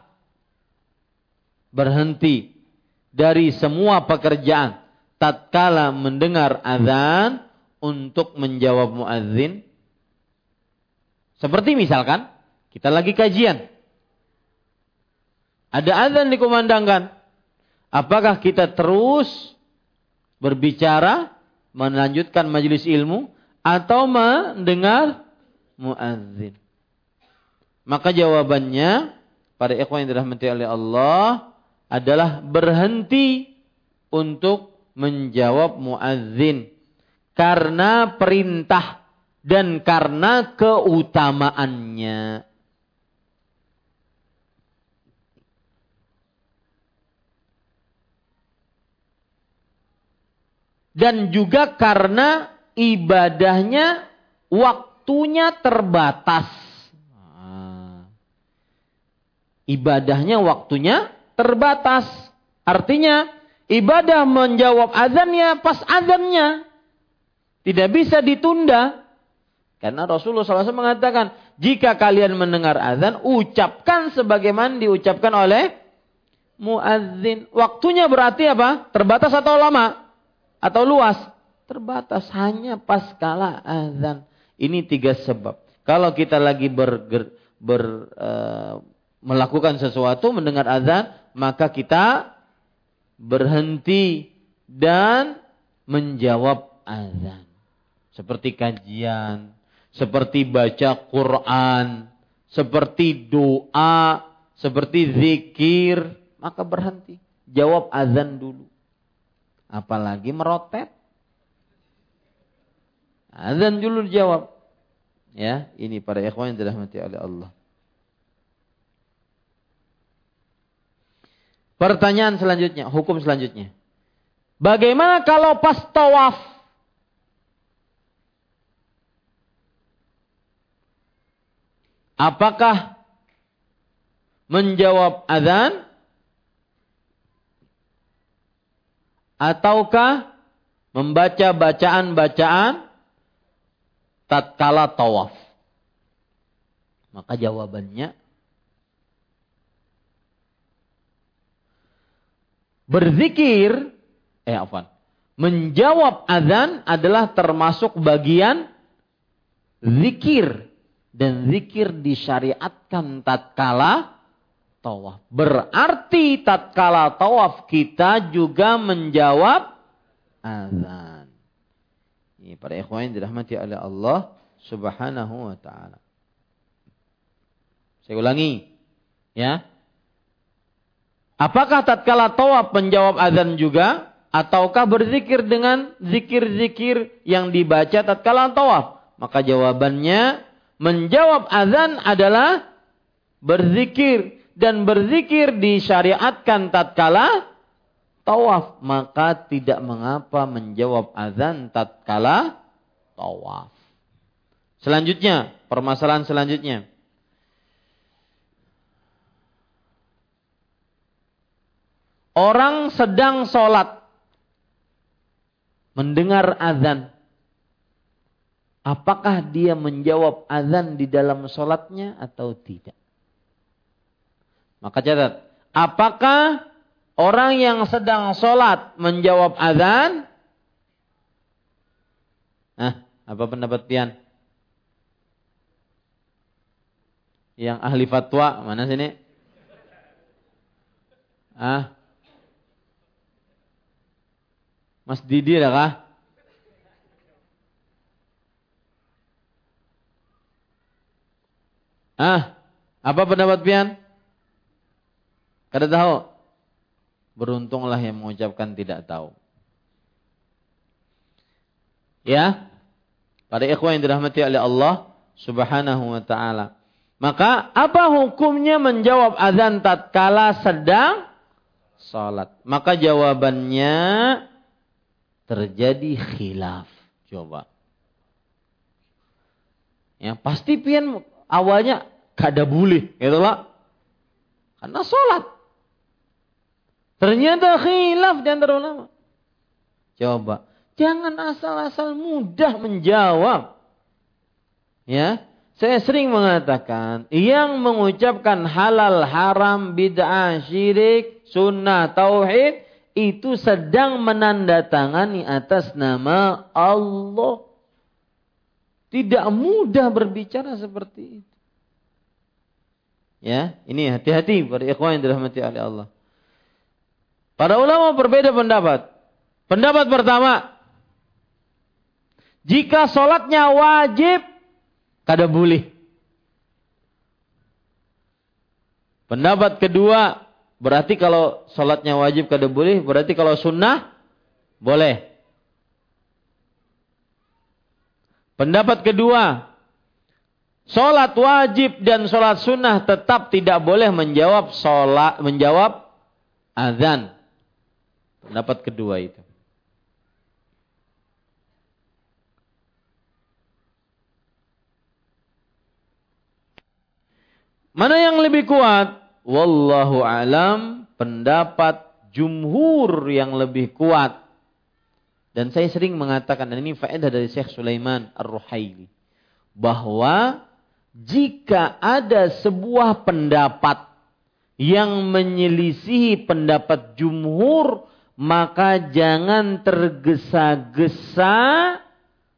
berhenti dari semua pekerjaan tatkala mendengar azan untuk menjawab muadzin? Seperti misalkan kita lagi kajian, ada azan dikumandangkan, apakah kita terus berbicara melanjutkan majelis ilmu atau mendengar muadzin? Maka jawabannya para ikhwan yang dirahmati oleh Allah adalah berhenti untuk menjawab muadzin karena perintah dan karena keutamaannya. Dan juga karena ibadahnya, waktunya terbatas. Ibadahnya waktunya terbatas. Artinya, ibadah menjawab azannya pas azannya. Tidak bisa ditunda. Karena Rasulullah SAW mengatakan, jika kalian mendengar azan, ucapkan sebagaimana diucapkan oleh muadzin. Waktunya berarti apa? Terbatas atau lama? Atau luas? Terbatas, hanya pas kala azan. Ini tiga sebab. Kalau kita lagi melakukan sesuatu, mendengar azan, maka kita berhenti dan menjawab azan. Seperti kajian, seperti baca Quran, seperti doa, seperti zikir, maka berhenti. Jawab azan dulu. Apalagi merotet. Azan dulu dijawab. Ya, ini para ikhwan yang dirahmati oleh Allah. Pertanyaan selanjutnya, hukum selanjutnya. Bagaimana kalau pas tawaf? Apakah menjawab azan? Ataukah membaca bacaan-bacaan tatkala tawaf? Maka jawabannya, menjawab azan adalah termasuk bagian zikir. Dan zikir disyariatkan tatkala tawaf. Berarti tatkala tawaf kita juga menjawab azan. Ini para ikhwan dirahmati oleh Allah subhanahu wa ta'ala. Saya ulangi. Ya. Apakah tatkala tawaf menjawab azan juga? Ataukah berzikir dengan zikir-zikir yang dibaca tatkala tawaf? Maka jawabannya, menjawab azan adalah berzikir. Dan berzikir disyariatkan tatkala tawaf. Maka tidak mengapa menjawab azan tatkala tawaf. Selanjutnya, permasalahan selanjutnya. Orang sedang sholat, mendengar azan. Apakah dia menjawab azan di dalam sholatnya atau tidak? Maka catat, apakah orang yang sedang sholat menjawab azan? Nah, apa pendapat pian? Yang ahli fatwa, mana sini? Ah, Mas Didi dah kah? Ah, apa pendapat pian? Kada tahu. Beruntunglah yang mengucapkan tidak tahu. Ya, para ikhwan yang dirahmati oleh Allah subhanahu wa ta'ala. Maka apa hukumnya menjawab azan tatkala sedang salat? Maka jawabannya, terjadi khilaf. Coba. Ya, pasti pian awalnya kada boleh, gitu lah. Karena sholat. Ternyata khilaf di antara ulama. Coba, jangan asal-asal mudah menjawab. Ya, saya sering mengatakan, yang mengucapkan halal, haram, bid'ah, syirik, sunnah, tauhid, itu sedang menandatangani atas nama Allah. Tidak mudah berbicara seperti itu. Ya, ini hati-hati para ikhwan yang dirahmati oleh Allah. Para ulama berbeda pendapat. Pendapat pertama, jika sholatnya wajib, kada boleh. Pendapat kedua, berarti kalau sholatnya wajib kada boleh, berarti kalau sunnah boleh. Pendapat kedua, sholat wajib dan sholat sunnah tetap tidak boleh menjawab azan. Pendapat kedua itu. Mana yang lebih kuat? Wallahu alam, pendapat jumhur yang lebih kuat. Dan saya sering mengatakan, dan ini faedah dari Syekh Sulaiman Ar-Rahayli, bahwa jika ada sebuah pendapat yang menyelisihi pendapat jumhur, maka jangan tergesa-gesa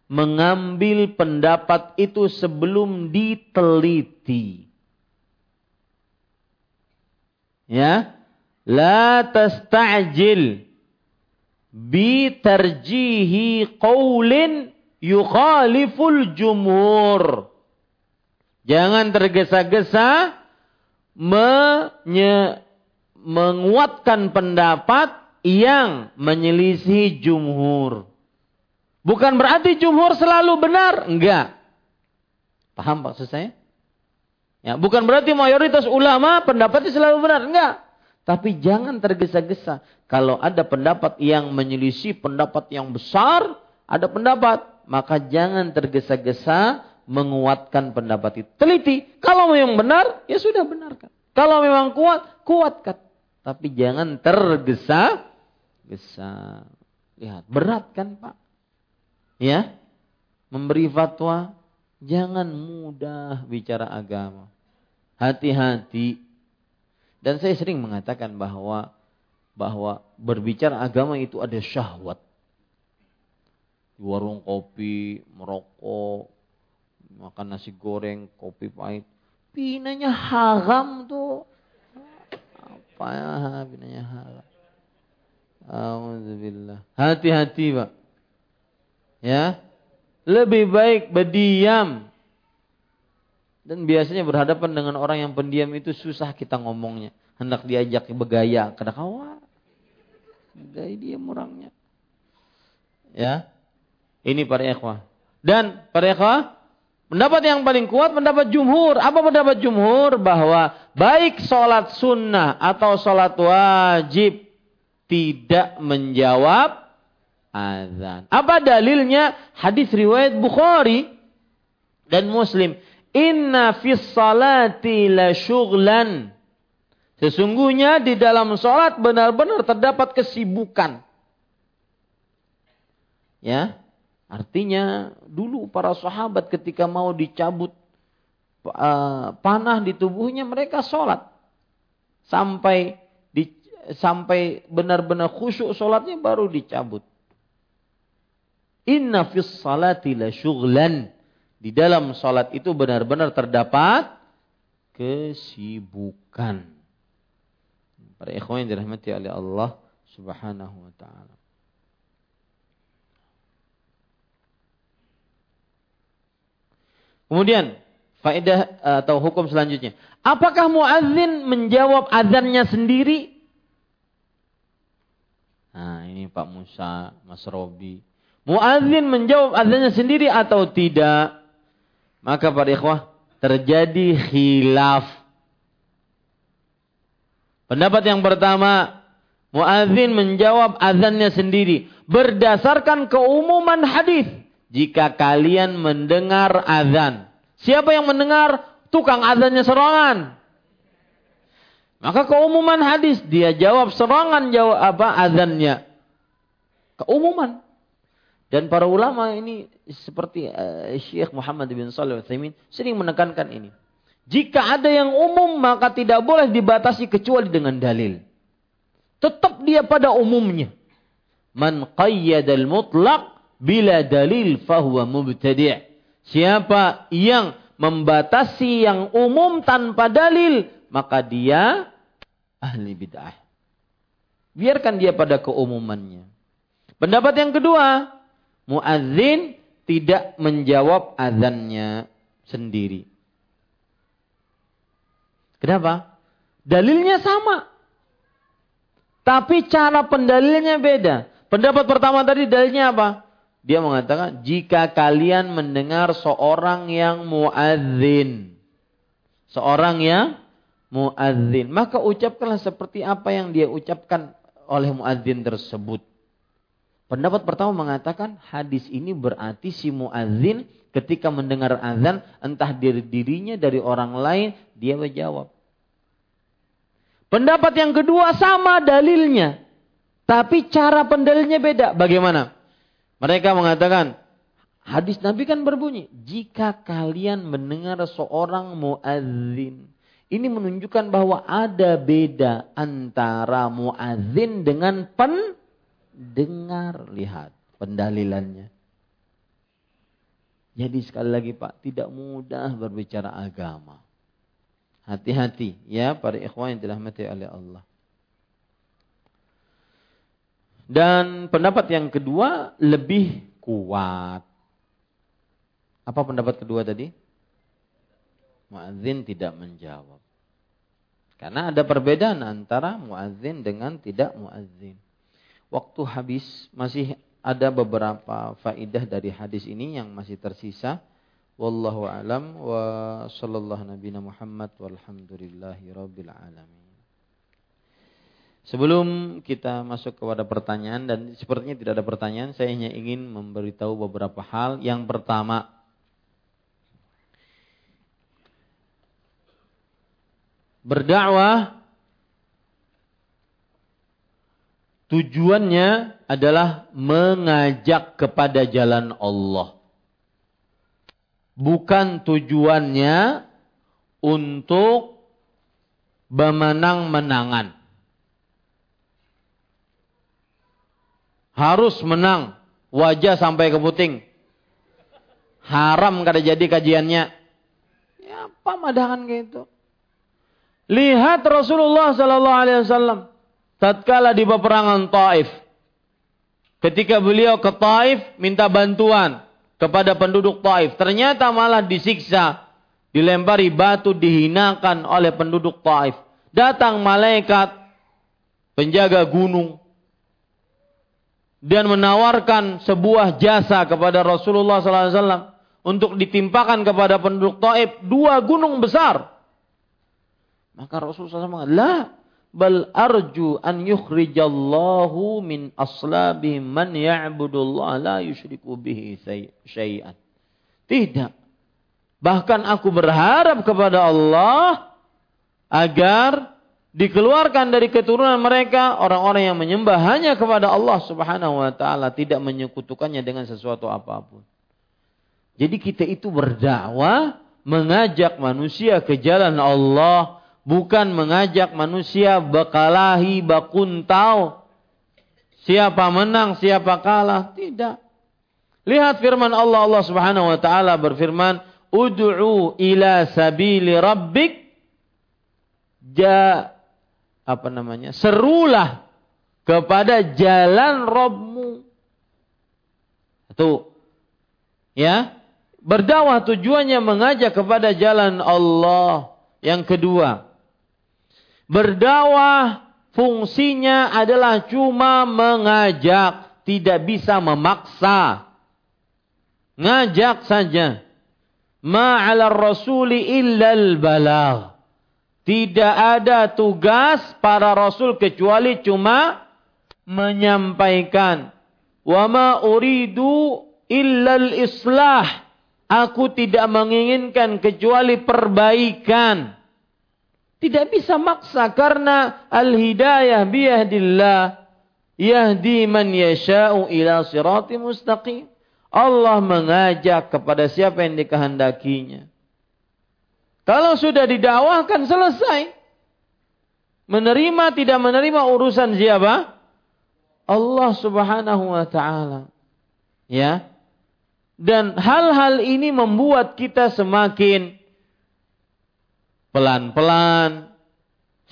mengambil pendapat itu sebelum diteliti. Ya, la tastajil bi tarjihi qaulin yukhaliful jumhur. Jangan tergesa-gesa menguatkan pendapat yang menyelisih jumhur. Bukan berarti jumhur selalu benar, enggak. Paham maksud saya? Ya, bukan berarti mayoritas ulama pendapatnya selalu benar, enggak. Tapi jangan tergesa-gesa. Kalau ada pendapat yang menyelisih pendapat yang besar, ada pendapat, maka jangan tergesa-gesa menguatkan pendapat itu. Teliti. Kalau memang benar, ya sudah benarkan. Kalau memang kuat, kuatkan. Tapi jangan tergesa-gesa. Lihat, berat kan Pak? Ya. Memberi fatwa, jangan mudah bicara agama. Hati-hati. Dan saya sering mengatakan bahwa berbicara agama itu ada syahwat. Di warung kopi, merokok, makan nasi goreng, kopi pahit. Pinanya haram tuh. Apa ya pinanya haram? Alhamdulillah. Hati-hati Pak. Ya. Lebih baik berdiam. Dan biasanya berhadapan dengan orang yang pendiam itu susah kita ngomongnya. Hendak diajak bergaya. Kadang kawan. Gaya dia orangnya. Ya. Ini para ikhwah. Dan para ikhwah. Pendapat yang paling kuat pendapat jumhur. Apa pendapat jumhur? Bahwa baik sholat sunnah atau sholat wajib tidak menjawab azan. Apa dalilnya? Hadis riwayat Bukhari dan Muslim. Inna fis salati la syughlan. Sesungguhnya di dalam sholat benar-benar terdapat kesibukan. Ya. Artinya dulu para sahabat ketika mau dicabut panah di tubuhnya mereka sholat. Sampai benar-benar khusyuk sholatnya baru dicabut. Inna fis salati la syughlan. Di dalam sholat itu benar-benar terdapat kesibukan. Para ikhwan yang dirahmati oleh Allah subhanahu wa ta'ala. Kemudian faedah atau hukum selanjutnya. Apakah muazzin menjawab azannya sendiri? Nah, ini Pak Musa, Mas Robi. Muazzin menjawab azannya sendiri atau tidak? Maka para ikhwah terjadi khilaf. Pendapat yang pertama, muazzin menjawab azannya sendiri berdasarkan keumuman hadis. Jika kalian mendengar azan. Siapa yang mendengar? Tukang azannya serangan. Maka keumuman hadis. Dia jawab serangan jawab apa? Azannya. Keumuman. Dan para ulama ini seperti Syekh Muhammad bin Shalih Al-Utsaimin sering menekankan ini. Jika ada yang umum maka tidak boleh dibatasi kecuali dengan dalil. Tetap dia pada umumnya. Man qayyadal mutlaq bila dalil fahuwa mubtadi'. Siapa yang membatasi yang umum tanpa dalil, maka dia ahli bid'ah. Biarkan dia pada keumumannya. Pendapat yang kedua, muazzin tidak menjawab azannya sendiri. Kenapa? Dalilnya sama. Tapi cara pendalilnya beda. Pendapat pertama tadi dalilnya apa? Dia mengatakan, jika kalian mendengar seorang yang muadzin. Seorang yang muadzin. Maka ucapkanlah seperti apa yang dia ucapkan oleh muadzin tersebut. Pendapat pertama mengatakan, hadis ini berarti si muadzin ketika mendengar azan, entah dari dirinya, dari orang lain, dia menjawab. Pendapat yang kedua sama dalilnya. Tapi cara pendalilnya beda. Bagaimana? Mereka mengatakan, hadis Nabi kan berbunyi, jika kalian mendengar seorang muadzin. Ini menunjukkan bahwa ada beda antara muadzin dengan pendengar. Lihat pendalilannya. Jadi sekali lagi Pak, tidak mudah berbicara agama. Hati-hati ya para ikhwan yang dirahmati oleh Allah. Dan pendapat yang kedua lebih kuat. Apa pendapat kedua tadi? muadzin tidak menjawab. Karena ada perbedaan antara muadzin dengan tidak muadzin. Waktu habis, masih ada beberapa faidah dari hadis ini yang masih tersisa. Wallahu a'lam wa sallallahu nabiyana Muhammad walhamdulillahi rabbil alamin. Sebelum kita masuk kepada pertanyaan, dan sepertinya tidak ada pertanyaan, saya hanya ingin memberitahu beberapa hal. Yang pertama, berdakwah tujuannya adalah mengajak kepada jalan Allah. Bukan tujuannya untuk memenang-menangan. Harus menang, wajah sampai keputing. Haram kada jadi kajiannya. Ya, apa madahan kayak itu? Lihat Rasulullah sallallahu alaihi wasallam tatkala di peperangan Taif. Ketika beliau ke Taif minta bantuan kepada penduduk Taif, ternyata malah disiksa, dilempari batu, dihinakan oleh penduduk Taif. Datang malaikat penjaga gunung dan menawarkan sebuah jasa kepada Rasulullah sallallahu alaihi wasallam untuk ditimpakan kepada penduduk Taif 2 gunung besar. Maka Rasulullah SAW mengatakan, "La bal arju an yukhrijallahu min aslabi man ya'budullah la yusyriku bihi syai'an." Tidak. Bahkan aku berharap kepada Allah agar dikeluarkan dari keturunan mereka orang-orang yang menyembah hanya kepada Allah Subhanahu wa taala, tidak menyekutukannya dengan sesuatu apapun. Jadi kita itu berdakwah mengajak manusia ke jalan Allah. Bukan mengajak manusia bakalahi, bakuntau. Siapa menang, siapa kalah. Tidak. Lihat firman Allah. Allah subhanahu wa ta'ala berfirman, "Ud'u ila sabili rabbik." Serulah kepada jalan Rabbmu. Itu. Ya. Berdakwah tujuannya mengajak kepada jalan Allah. Yang kedua, berdakwah fungsinya adalah cuma mengajak, tidak bisa memaksa. Ngajak saja. Ma'alar rasuli illal balagh. Tidak ada tugas para rasul kecuali cuma menyampaikan. Wa ma uridu illal islah. Aku tidak menginginkan kecuali perbaikan. Tidak bisa maksa karena al-hidayah biyahdillah yahdi man yasha'u ila sirati mustaqim. Allah mengajak kepada siapa yang dikehendakinya. Kalau sudah didakwahkan selesai. Menerima tidak menerima urusan siapa? Allah subhanahu wa ta'ala. Ya. Dan hal-hal ini membuat kita semakin pelan-pelan,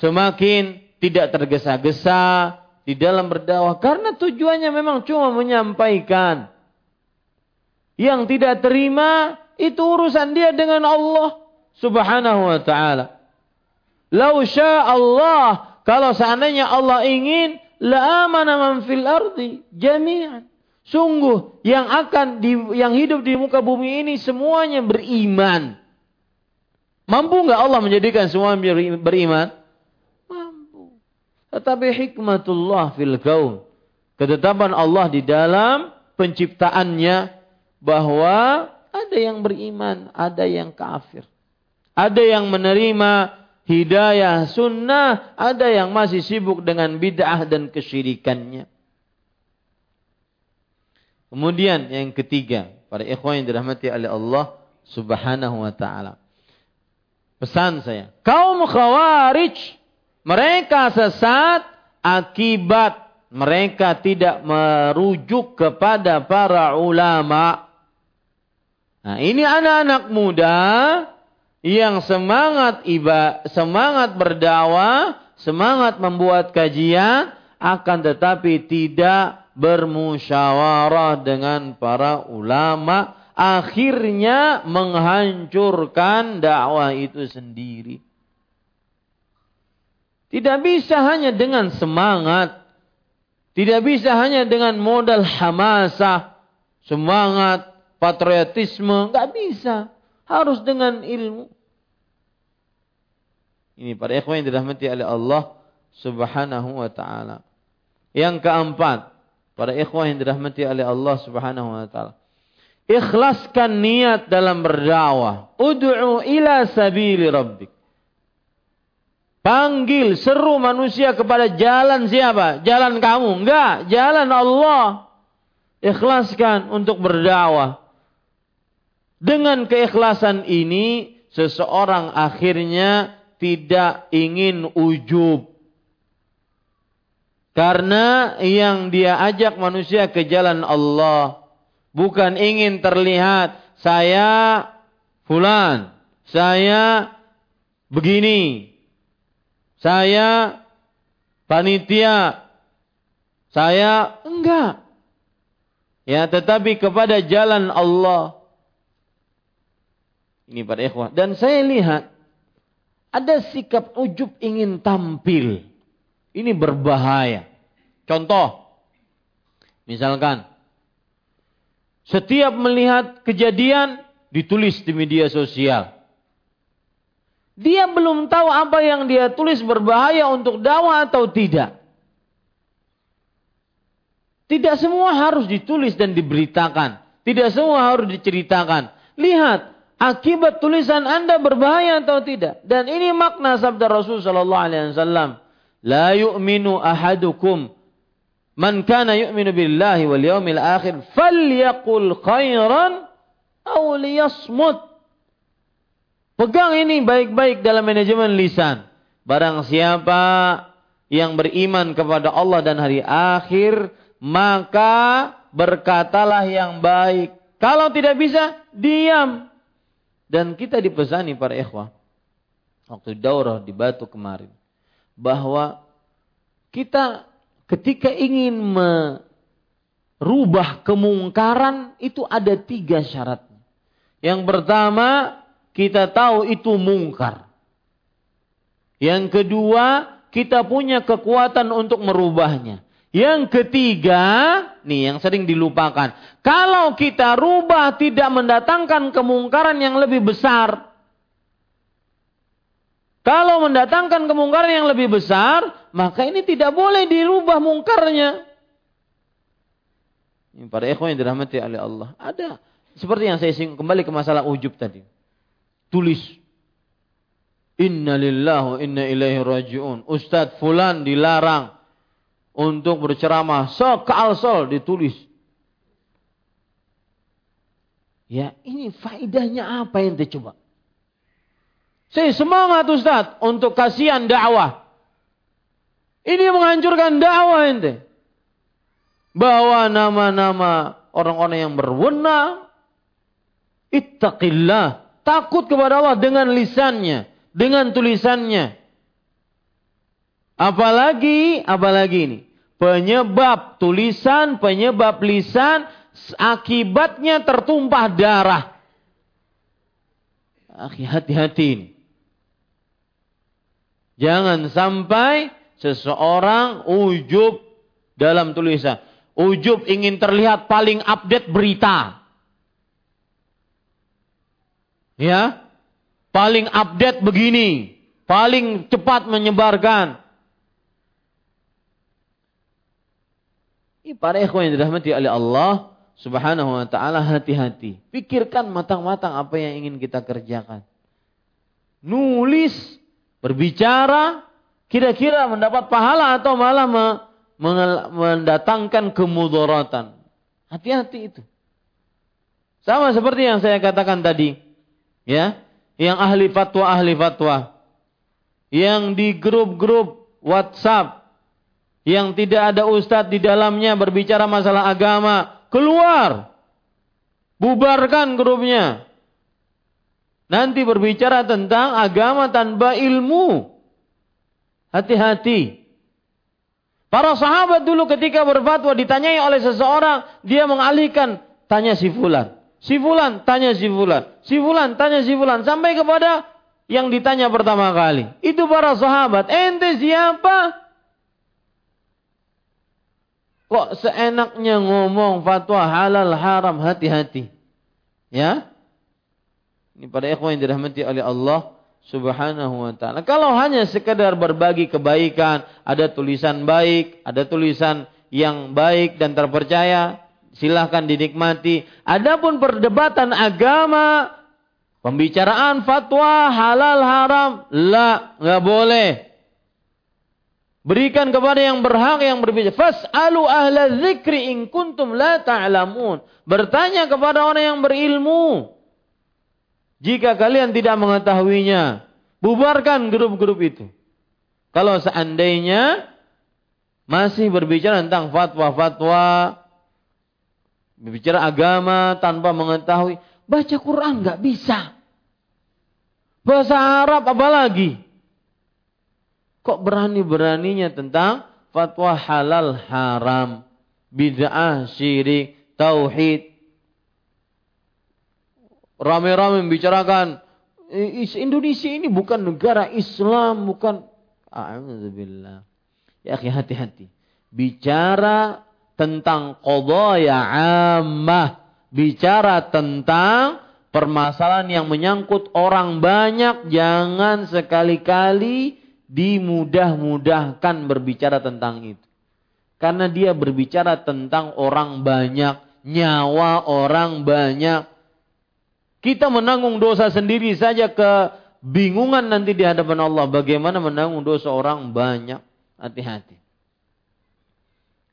semakin tidak tergesa-gesa di dalam berdakwah. Karena tujuannya memang cuma menyampaikan. Yang tidak terima itu urusan dia dengan Allah subhanahu wa ta'ala. Lau syaa Allah, kalau seandainya Allah ingin, la amana man fil ardi jami'an. Sungguh yang yang hidup di muka bumi ini semuanya beriman. Mampu enggak Allah menjadikan semua beriman? Mampu. Tetapi hikmatullah fil kaun. Ketetapan Allah di dalam penciptaannya bahwa ada yang beriman, ada yang kafir. Ada yang menerima hidayah sunnah, ada yang masih sibuk dengan bid'ah dan kesyirikannya. Kemudian yang ketiga, para ikhwan yang dirahmati oleh Allah subhanahu wa ta'ala. Pesan saya, kaum khawarij, mereka sesat akibat mereka tidak merujuk kepada para ulama. Nah, ini anak-anak muda yang semangat berdakwah, semangat membuat kajian, akan tetapi tidak bermusyawarah dengan para ulama, akhirnya menghancurkan dakwah itu sendiri. Tidak bisa hanya dengan semangat, tidak bisa hanya dengan modal hamasah, semangat, patriotisme, enggak bisa. Harus dengan ilmu. Ini para ikhwan yang dirahmati oleh Allah Subhanahu wa taala. Yang keempat, para ikhwan yang dirahmati oleh Allah Subhanahu wa taala, ikhlaskan niat dalam berdakwah. Ud'u ila sabili rabbik. Panggil, seru manusia kepada jalan siapa? Jalan kamu. Enggak, jalan Allah. Ikhlaskan untuk berdakwah. Dengan keikhlasan ini, seseorang akhirnya tidak ingin ujub. Karena yang dia ajak manusia ke jalan Allah. Bukan ingin terlihat, saya fulan, saya begini, saya panitia, saya enggak. Ya, tetapi kepada jalan Allah. Ini para ikhwah. Dan saya lihat, ada sikap ujub ingin tampil. Ini berbahaya. Contoh, misalkan, setiap melihat kejadian, ditulis di media sosial. Dia belum tahu apa yang dia tulis berbahaya untuk dakwah atau tidak. Tidak semua harus ditulis dan diberitakan. Tidak semua harus diceritakan. Lihat, akibat tulisan Anda berbahaya atau tidak. Dan ini makna sabda Rasul sallallahu alaihi wasallam, "La yu'minu ahadukum man kana yu'minu billahi wal yawmil akhir falyaqul khairan aw liyasmut." Pegang ini baik-baik dalam manajemen lisan. Barang siapa yang beriman kepada Allah dan hari akhir, maka berkatalah yang baik. Kalau tidak bisa, diam. Dan kita dipesani para ikhwah waktu daurah di Batu kemarin, bahwa kita ketika ingin merubah kemungkaran itu ada tiga syaratnya. Yang pertama, kita tahu itu mungkar. Yang kedua, kita punya kekuatan untuk merubahnya. Yang ketiga, nih yang sering dilupakan. Kalau kita rubah tidak mendatangkan kemungkaran yang lebih besar. Kalau mendatangkan kemungkaran yang lebih besar, maka ini tidak boleh dirubah mungkarnya. Ini para ikhwan yang dirahmati oleh Allah. Ada. Seperti yang saya singgung, kembali ke masalah ujub tadi. Tulis. Inna lillahi wa inna ilaihi raji'un. Ustaz fulan dilarang untuk berceramah. Sekalsel ditulis. Ya, ini faedahnya apa yang dicoba? Saya semangat Ustaz untuk kasihan dakwah. Ini menghancurkan dakwah ente. Bawa nama-nama orang-orang yang berwenang. Ittaqillah. Takut kepada Allah dengan lisannya, dengan tulisannya. Apalagi ini. Penyebab tulisan, penyebab lisan, akibatnya tertumpah darah. Hati-hati ini. Jangan sampai seseorang ujub dalam tulisan. Ujub ingin terlihat paling update berita. Ya. Paling update begini. Paling cepat menyebarkan. Ini para ikhwan yang dirahmati oleh Allah Subhanahu wa ta'ala, hati-hati. Pikirkan matang-matang apa yang ingin kita kerjakan. Nulis, berbicara, kira-kira mendapat pahala atau malah mendatangkan kemudaratan. Hati-hati itu. Sama seperti yang saya katakan tadi, ya, yang ahli fatwa, yang di grup-grup WhatsApp, yang tidak ada ustadz di dalamnya berbicara masalah agama. Keluar, bubarkan grupnya. Nanti berbicara tentang agama tanpa ilmu. Hati-hati. Para sahabat dulu ketika berfatwa ditanyai oleh seseorang, dia mengalihkan, tanya si fulan. Si fulan tanya si fulan, si fulan tanya si fulan, sampai kepada yang ditanya pertama kali. Itu para sahabat. Ente siapa? Kok seenaknya ngomong fatwa halal haram, hati-hati. Ya. Ini pada ikhwan yang dirahmati oleh Allah Subhanahu wa ta'ala. Kalau hanya sekedar berbagi kebaikan, ada tulisan baik, ada tulisan yang baik dan terpercaya, silahkan dinikmati. Adapun perdebatan agama, pembicaraan fatwa halal haram, la, enggak boleh. Berikan kepada yang berhak yang berbicara. Fas'alu ahla dzikri in kuntum la ta'lamun. Bertanya kepada orang yang berilmu jika kalian tidak mengetahuinya. Bubarkan grup-grup itu. Kalau seandainya masih berbicara tentang fatwa-fatwa, bicara agama tanpa mengetahui. Baca Quran enggak bisa. Bahasa Arab apalagi. Kok berani-beraninya tentang fatwa halal haram, bid'ah, syirik, tauhid. Rame-rame membicarakan Indonesia ini bukan negara Islam, bukan. A'udzubillah. Ya akhi, hati-hati. Bicara tentang qadaya ammah, bicara tentang permasalahan yang menyangkut orang banyak, jangan sekali-kali dimudah-mudahkan berbicara tentang itu. Karena dia berbicara tentang orang banyak, nyawa orang banyak. Kita menanggung dosa sendiri saja kebingungan nanti di hadapan Allah, bagaimana menanggung dosa orang banyak. Hati-hati.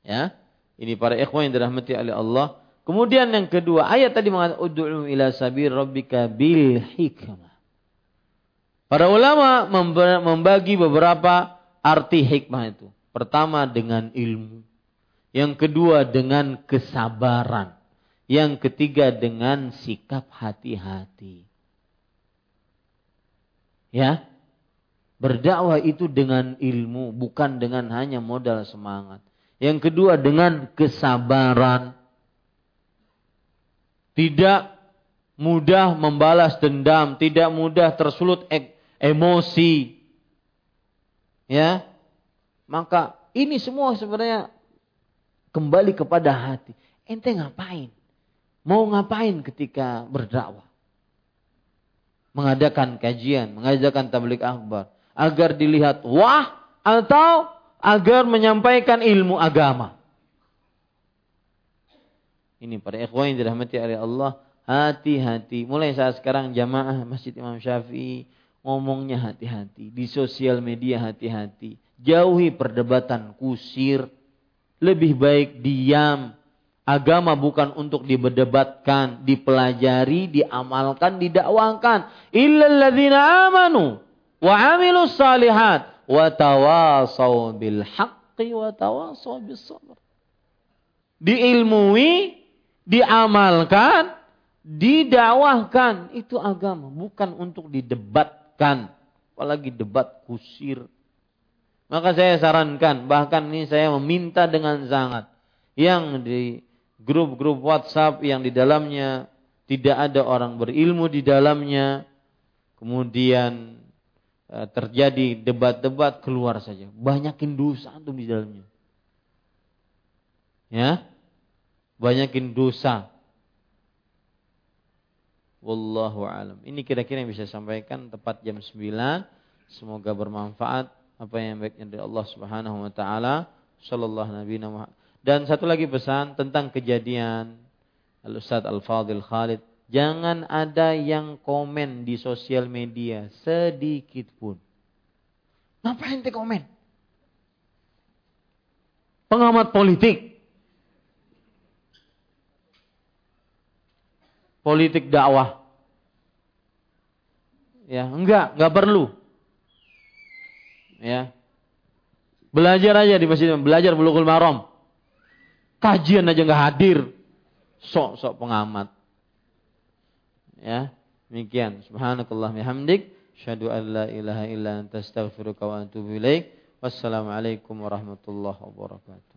Ya, ini para ikhwan yang dirahmati oleh Allah. Kemudian yang kedua, ayat tadi mengatakan ud'u ila sabir rabbika bil hikmah. Para ulama membagi beberapa arti hikmah itu. Pertama dengan ilmu, yang kedua dengan kesabaran, yang ketiga dengan sikap hati-hati. Ya. Berdakwah itu dengan ilmu, bukan dengan hanya modal semangat. Yang kedua dengan kesabaran. Tidak mudah membalas dendam, tidak mudah tersulut emosi. Ya. Maka ini semua sebenarnya kembali kepada hati. Ente ngapain? Mau ngapain ketika berdakwah? Mengadakan kajian, mengadakan tabligh akbar, agar dilihat wah atau agar menyampaikan ilmu agama? Ini para ikhwan yang dirahmati oleh Allah, hati-hati. Mulai saat sekarang jamaah Masjid Imam Syafi'i ngomongnya hati-hati. Di sosial media hati-hati. Jauhi perdebatan kusir. Lebih baik diam. Agama bukan untuk diberdebatkan, dipelajari, diamalkan, didakwakan. Illal ladzina amanu wa 'amilus shalihat wa tawasaw bil haqqi wa tawasaw bis sabr. Diilmui, diamalkan, didakwahkan. Itu agama. Bukan untuk didebatkan. Apalagi debat kusir. Maka saya sarankan. Bahkan ini saya meminta dengan sangat. Yang di grup-grup WhatsApp yang di dalamnya tidak ada orang berilmu di dalamnya. Kemudian terjadi debat-debat, keluar saja. Banyakin dosa antum di dalamnya. Ya. Banyakin dosa. Wallahu alam. Ini kira-kira yang bisa sampaikan tepat jam 9. Semoga bermanfaat apa yang baiknya dari Allah Subhanahu wa taala. Sallallahu alaihi wasallam. Dan satu lagi pesan tentang kejadian Al-Ustaz Al-Fadhil Khalid, jangan ada yang komen di sosial media sedikit pun. Ngapain te komen? Pengamat politik. Politik dakwah. Ya, enggak perlu. Ya. Belajar aja di masjid, belajar Bulughul Maram. Kajian aja enggak hadir. Sok-sok pengamat. Ya, demikian. Subhanakallahumma hamdik, asyhadu an la ilaha illa anta astaghfiruka wa atubu ilaik. Wassalamualaikum warahmatullahi wabarakatuh.